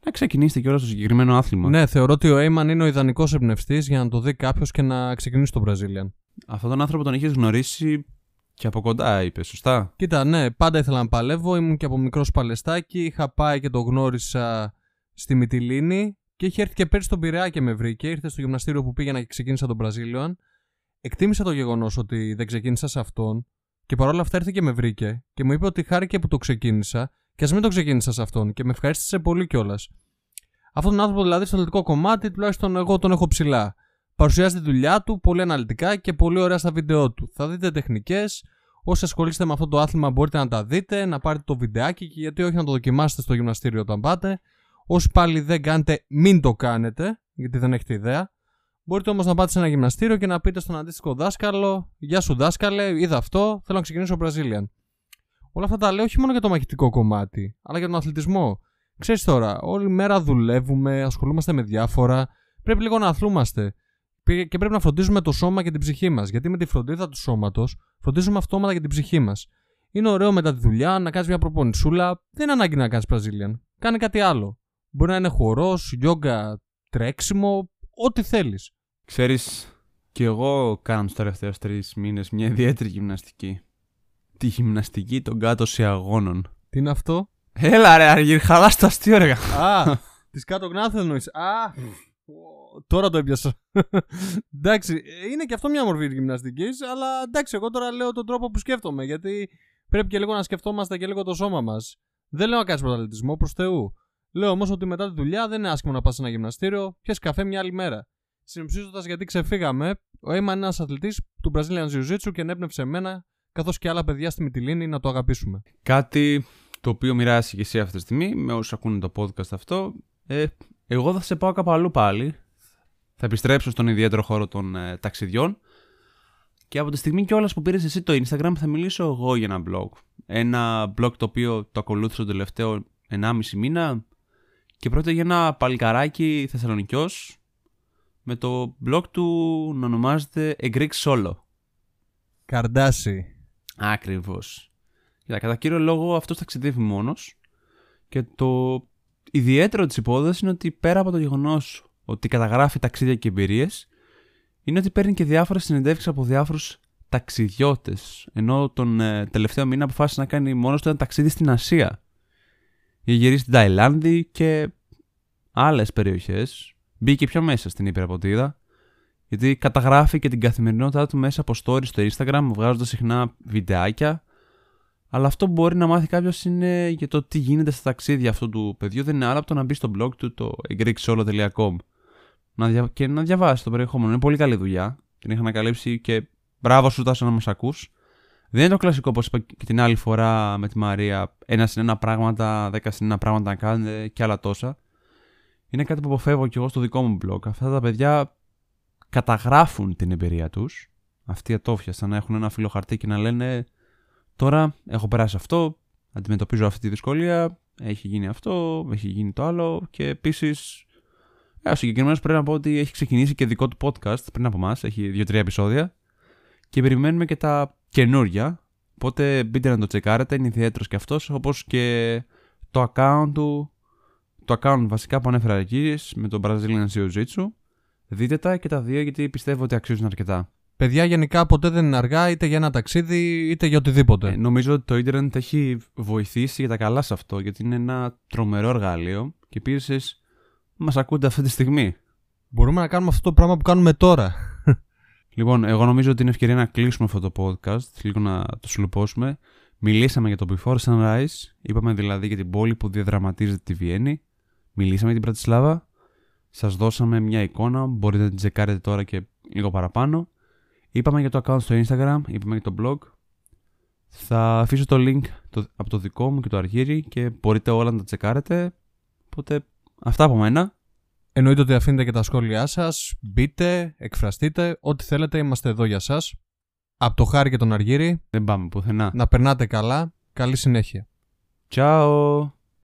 Να ξεκινήσετε και όλα στο συγκεκριμένο άθλημα. Ναι, θεωρώ ότι ο Έιμαν είναι ο ιδανικός εμπνευστής για να το δει κάποιος και να ξεκινήσει το Brazilian. Αυτόν τον άνθρωπο τον είχες γνωρίσει και από κοντά, είπες, σωστά? Κοίτα, ναι, πάντα ήθελα να παλεύω. Ήμουν και από μικρός παλαιστάκι. Είχα πάει και τον γνώρισα στη Μυτιλίνη και είχε έρθει και πέρσι στον Πειραιά και με βρήκε. Ήρθε στο γυμναστήριο που πήγαινα και ξεκίνησα τον Brazilian. εκτίμησα το γεγονός ότι δεν ξεκίνησα σε αυτόν και παρόλα αυτά ήρθε και με βρήκε και μου είπε ότι χάρηκε που το ξεκίνησα και ας μην το ξεκίνησα σε αυτόν και με ευχαρίστησε πολύ κιόλας. Αυτόν τον άνθρωπο δηλαδή στο αθλητικό κομμάτι τουλάχιστον εγώ τον έχω ψηλά. Παρουσιάζει τη δουλειά του πολύ αναλυτικά και πολύ ωραία στα βίντεο του. Θα δείτε τεχνικές. Όσοι ασχολείστε με αυτό το άθλημα μπορείτε να τα δείτε, να πάρετε το βιντεάκι και γιατί όχι να το δοκιμάσετε στο γυμναστήριο όταν πάτε. Όσοι πάλι δεν κάνετε, μην το κάνετε, γιατί δεν έχετε ιδέα. Μπορείτε όμως να πάτε σε ένα γυμναστήριο και να πείτε στον αντίστοιχο δάσκαλο: «Γεια σου, δάσκαλε, είδα αυτό, θέλω να ξεκινήσω Brazilian». Όλα αυτά τα λέω όχι μόνο για το μαχητικό κομμάτι, αλλά για τον αθλητισμό. Ξέρεις τώρα, όλη μέρα δουλεύουμε, ασχολούμαστε με διάφορα. Πρέπει λίγο να αθλούμαστε. Και πρέπει να φροντίζουμε το σώμα και την ψυχή μας. Γιατί με τη φροντίδα του σώματος φροντίζουμε αυτόματα και την ψυχή μας. Είναι ωραίο μετά τη δουλειά να κάνεις μια προπονησούλα. Δεν είναι ανάγκη να κάνεις Brazilian. Κάνε κάτι άλλο. Μπορεί να είναι χορός, γιόγκα, τρέξιμο, ό,τι θέλεις. Ξέρεις, και εγώ κάνω τους τελευταίους τρεις μήνες μια ιδιαίτερη γυμναστική. Τη γυμναστική των κάτωση αγώνων. Τι είναι αυτό? Έλα ρε Αργύρη, χαλάς το αστείο ρε. Α, τις κάτω γνάθες εννοείς. Α, τώρα το έπιασα. Εντάξει, είναι και αυτό μια μορφή γυμναστικής, αλλά εντάξει, εγώ τώρα λέω τον τρόπο που σκέφτομαι, γιατί πρέπει και λίγο να σκεφτόμαστε και λίγο το σώμα μας. Δεν λέω να κάνεις πρωταθλητισμό, προς Θεού. Λέω όμως ότι μετά τη δουλειά δεν είναι άσχημο να πας σε ένα γυμναστήριο, πιες καφέ μια άλλη μέρα. Συνοψίζοντας γιατί ξεφύγαμε, ο Έιμα είναι ένας αθλητής του Brazilian Jiu Jitsu και ενέπνευσε εμένα, καθώς και άλλα παιδιά στη Μυτιλίνη, να το αγαπήσουμε. Κάτι το οποίο μοιράζει και εσύ αυτή τη στιγμή, με όσους ακούνε το podcast αυτό. Ε, εγώ θα σε πάω κάπου αλλού πάλι. Θα επιστρέψω στον ιδιαίτερο χώρο των ε, ταξιδιών. Και από τη στιγμή κιόλας που πήρες εσύ το Instagram, θα μιλήσω εγώ για ένα blog. Ένα blog το οποίο το ακολούθησα τον τελευταίο ενάμιση μήνα. Και πρώτα για ένα παλικαράκι Θεσσαλονικιός, με το blog του να ονομάζεται e Greek Solo. Καρντάση. Ακριβώς. Κατά κύριο λόγο αυτός ταξιδεύει μόνος. Και το ιδιαίτερο της υπόδοσης είναι ότι πέρα από το γεγονός ότι καταγράφει ταξίδια και εμπειρίες, είναι ότι παίρνει και διάφορες συνεντεύξεις από διάφορους ταξιδιώτες. Ενώ τον ε, τελευταίο μήνα αποφάσισε να κάνει μόνος του ένα ταξίδι στην Ασία. Είχε γυρίσει στην Ταϊλάνδη και άλλες περιοχές. Μπήκε πιο μέσα στην Ήπειρα από ό,τι είδα. Γιατί καταγράφει και την καθημερινότητά του μέσα από stories στο Instagram, βγάζοντας συχνά βιντεάκια. Αλλά αυτό που μπορεί να μάθει κάποιος είναι για το τι γίνεται στα ταξίδια αυτού του παιδιού. Δεν είναι άλλο από το να μπει στο blog του, το greeksolotravel τελεία com, και να διαβάσει το περιεχόμενο. Είναι πολύ καλή δουλειά. Την είχα ανακαλύψει και μπράβο σου, Τάσο, να μας ακούς. Δεν είναι το κλασικό, όπως είπα και την άλλη φορά με τη Μαρία, ένα συν ένα πράγματα, δέκα συν ένα πράγματα να κάνετε και άλλα τόσα. Είναι κάτι που αποφεύγω και εγώ στο δικό μου blog. Αυτά τα παιδιά καταγράφουν την εμπειρία τους. Αυτοί ατόφια, σαν να έχουν ένα φύλλο χαρτί και να λένε: «Τώρα έχω περάσει αυτό, αντιμετωπίζω αυτή τη δυσκολία, έχει γίνει αυτό, έχει γίνει το άλλο». Και επίσης, ο συγκεκριμένος πρέπει να πω ότι έχει ξεκινήσει και δικό του podcast πριν από εμάς, έχει δύο τρία επεισόδια και περιμένουμε και τα καινούρια. Οπότε μπείτε να το τσεκάρετε, είναι ιδιαίτερος και αυτός, όπως και το account του, το account βασικά που ανέφερα Αργύρης, με τον Brazilian Jiu Jitsu. Δείτε τα και τα δύο, γιατί πιστεύω ότι αξίζουν αρκετά. Παιδιά, γενικά ποτέ δεν είναι αργά, είτε για ένα ταξίδι είτε για οτιδήποτε. Ε, νομίζω ότι το ίντερνετ έχει βοηθήσει για τα καλά σε αυτό, γιατί είναι ένα τρομερό εργαλείο και επίσης μας ακούτε αυτή τη στιγμή. Μπορούμε να κάνουμε αυτό το πράγμα που κάνουμε τώρα. Λοιπόν, εγώ νομίζω ότι είναι ευκαιρία να κλείσουμε αυτό το podcast, λίγο να το σλουπώσουμε. Μιλήσαμε για το Before Sunrise, είπαμε δηλαδή για την πόλη που διαδραματίζεται τη Βιέννη, μιλήσαμε για την Πρατισλάβα, σας δώσαμε μια εικόνα, μπορείτε να την τσεκάρετε τώρα και λίγο παραπάνω. Είπαμε για το account στο Instagram, είπαμε για το blog. Θα αφήσω το link το, από το δικό μου και το Αργύρη και μπορείτε όλα να τα τσεκάρετε. Οπότε αυτά από μένα. Εννοείται ότι αφήνετε και τα σχόλιά σας. Μπείτε, εκφραστείτε, ό,τι θέλετε, είμαστε εδώ για σας. Από το Χάρη και τον Αργύρη. Δεν πάμε πουθενά. Να περνάτε καλά. Καλή συνέχεια. Ciao.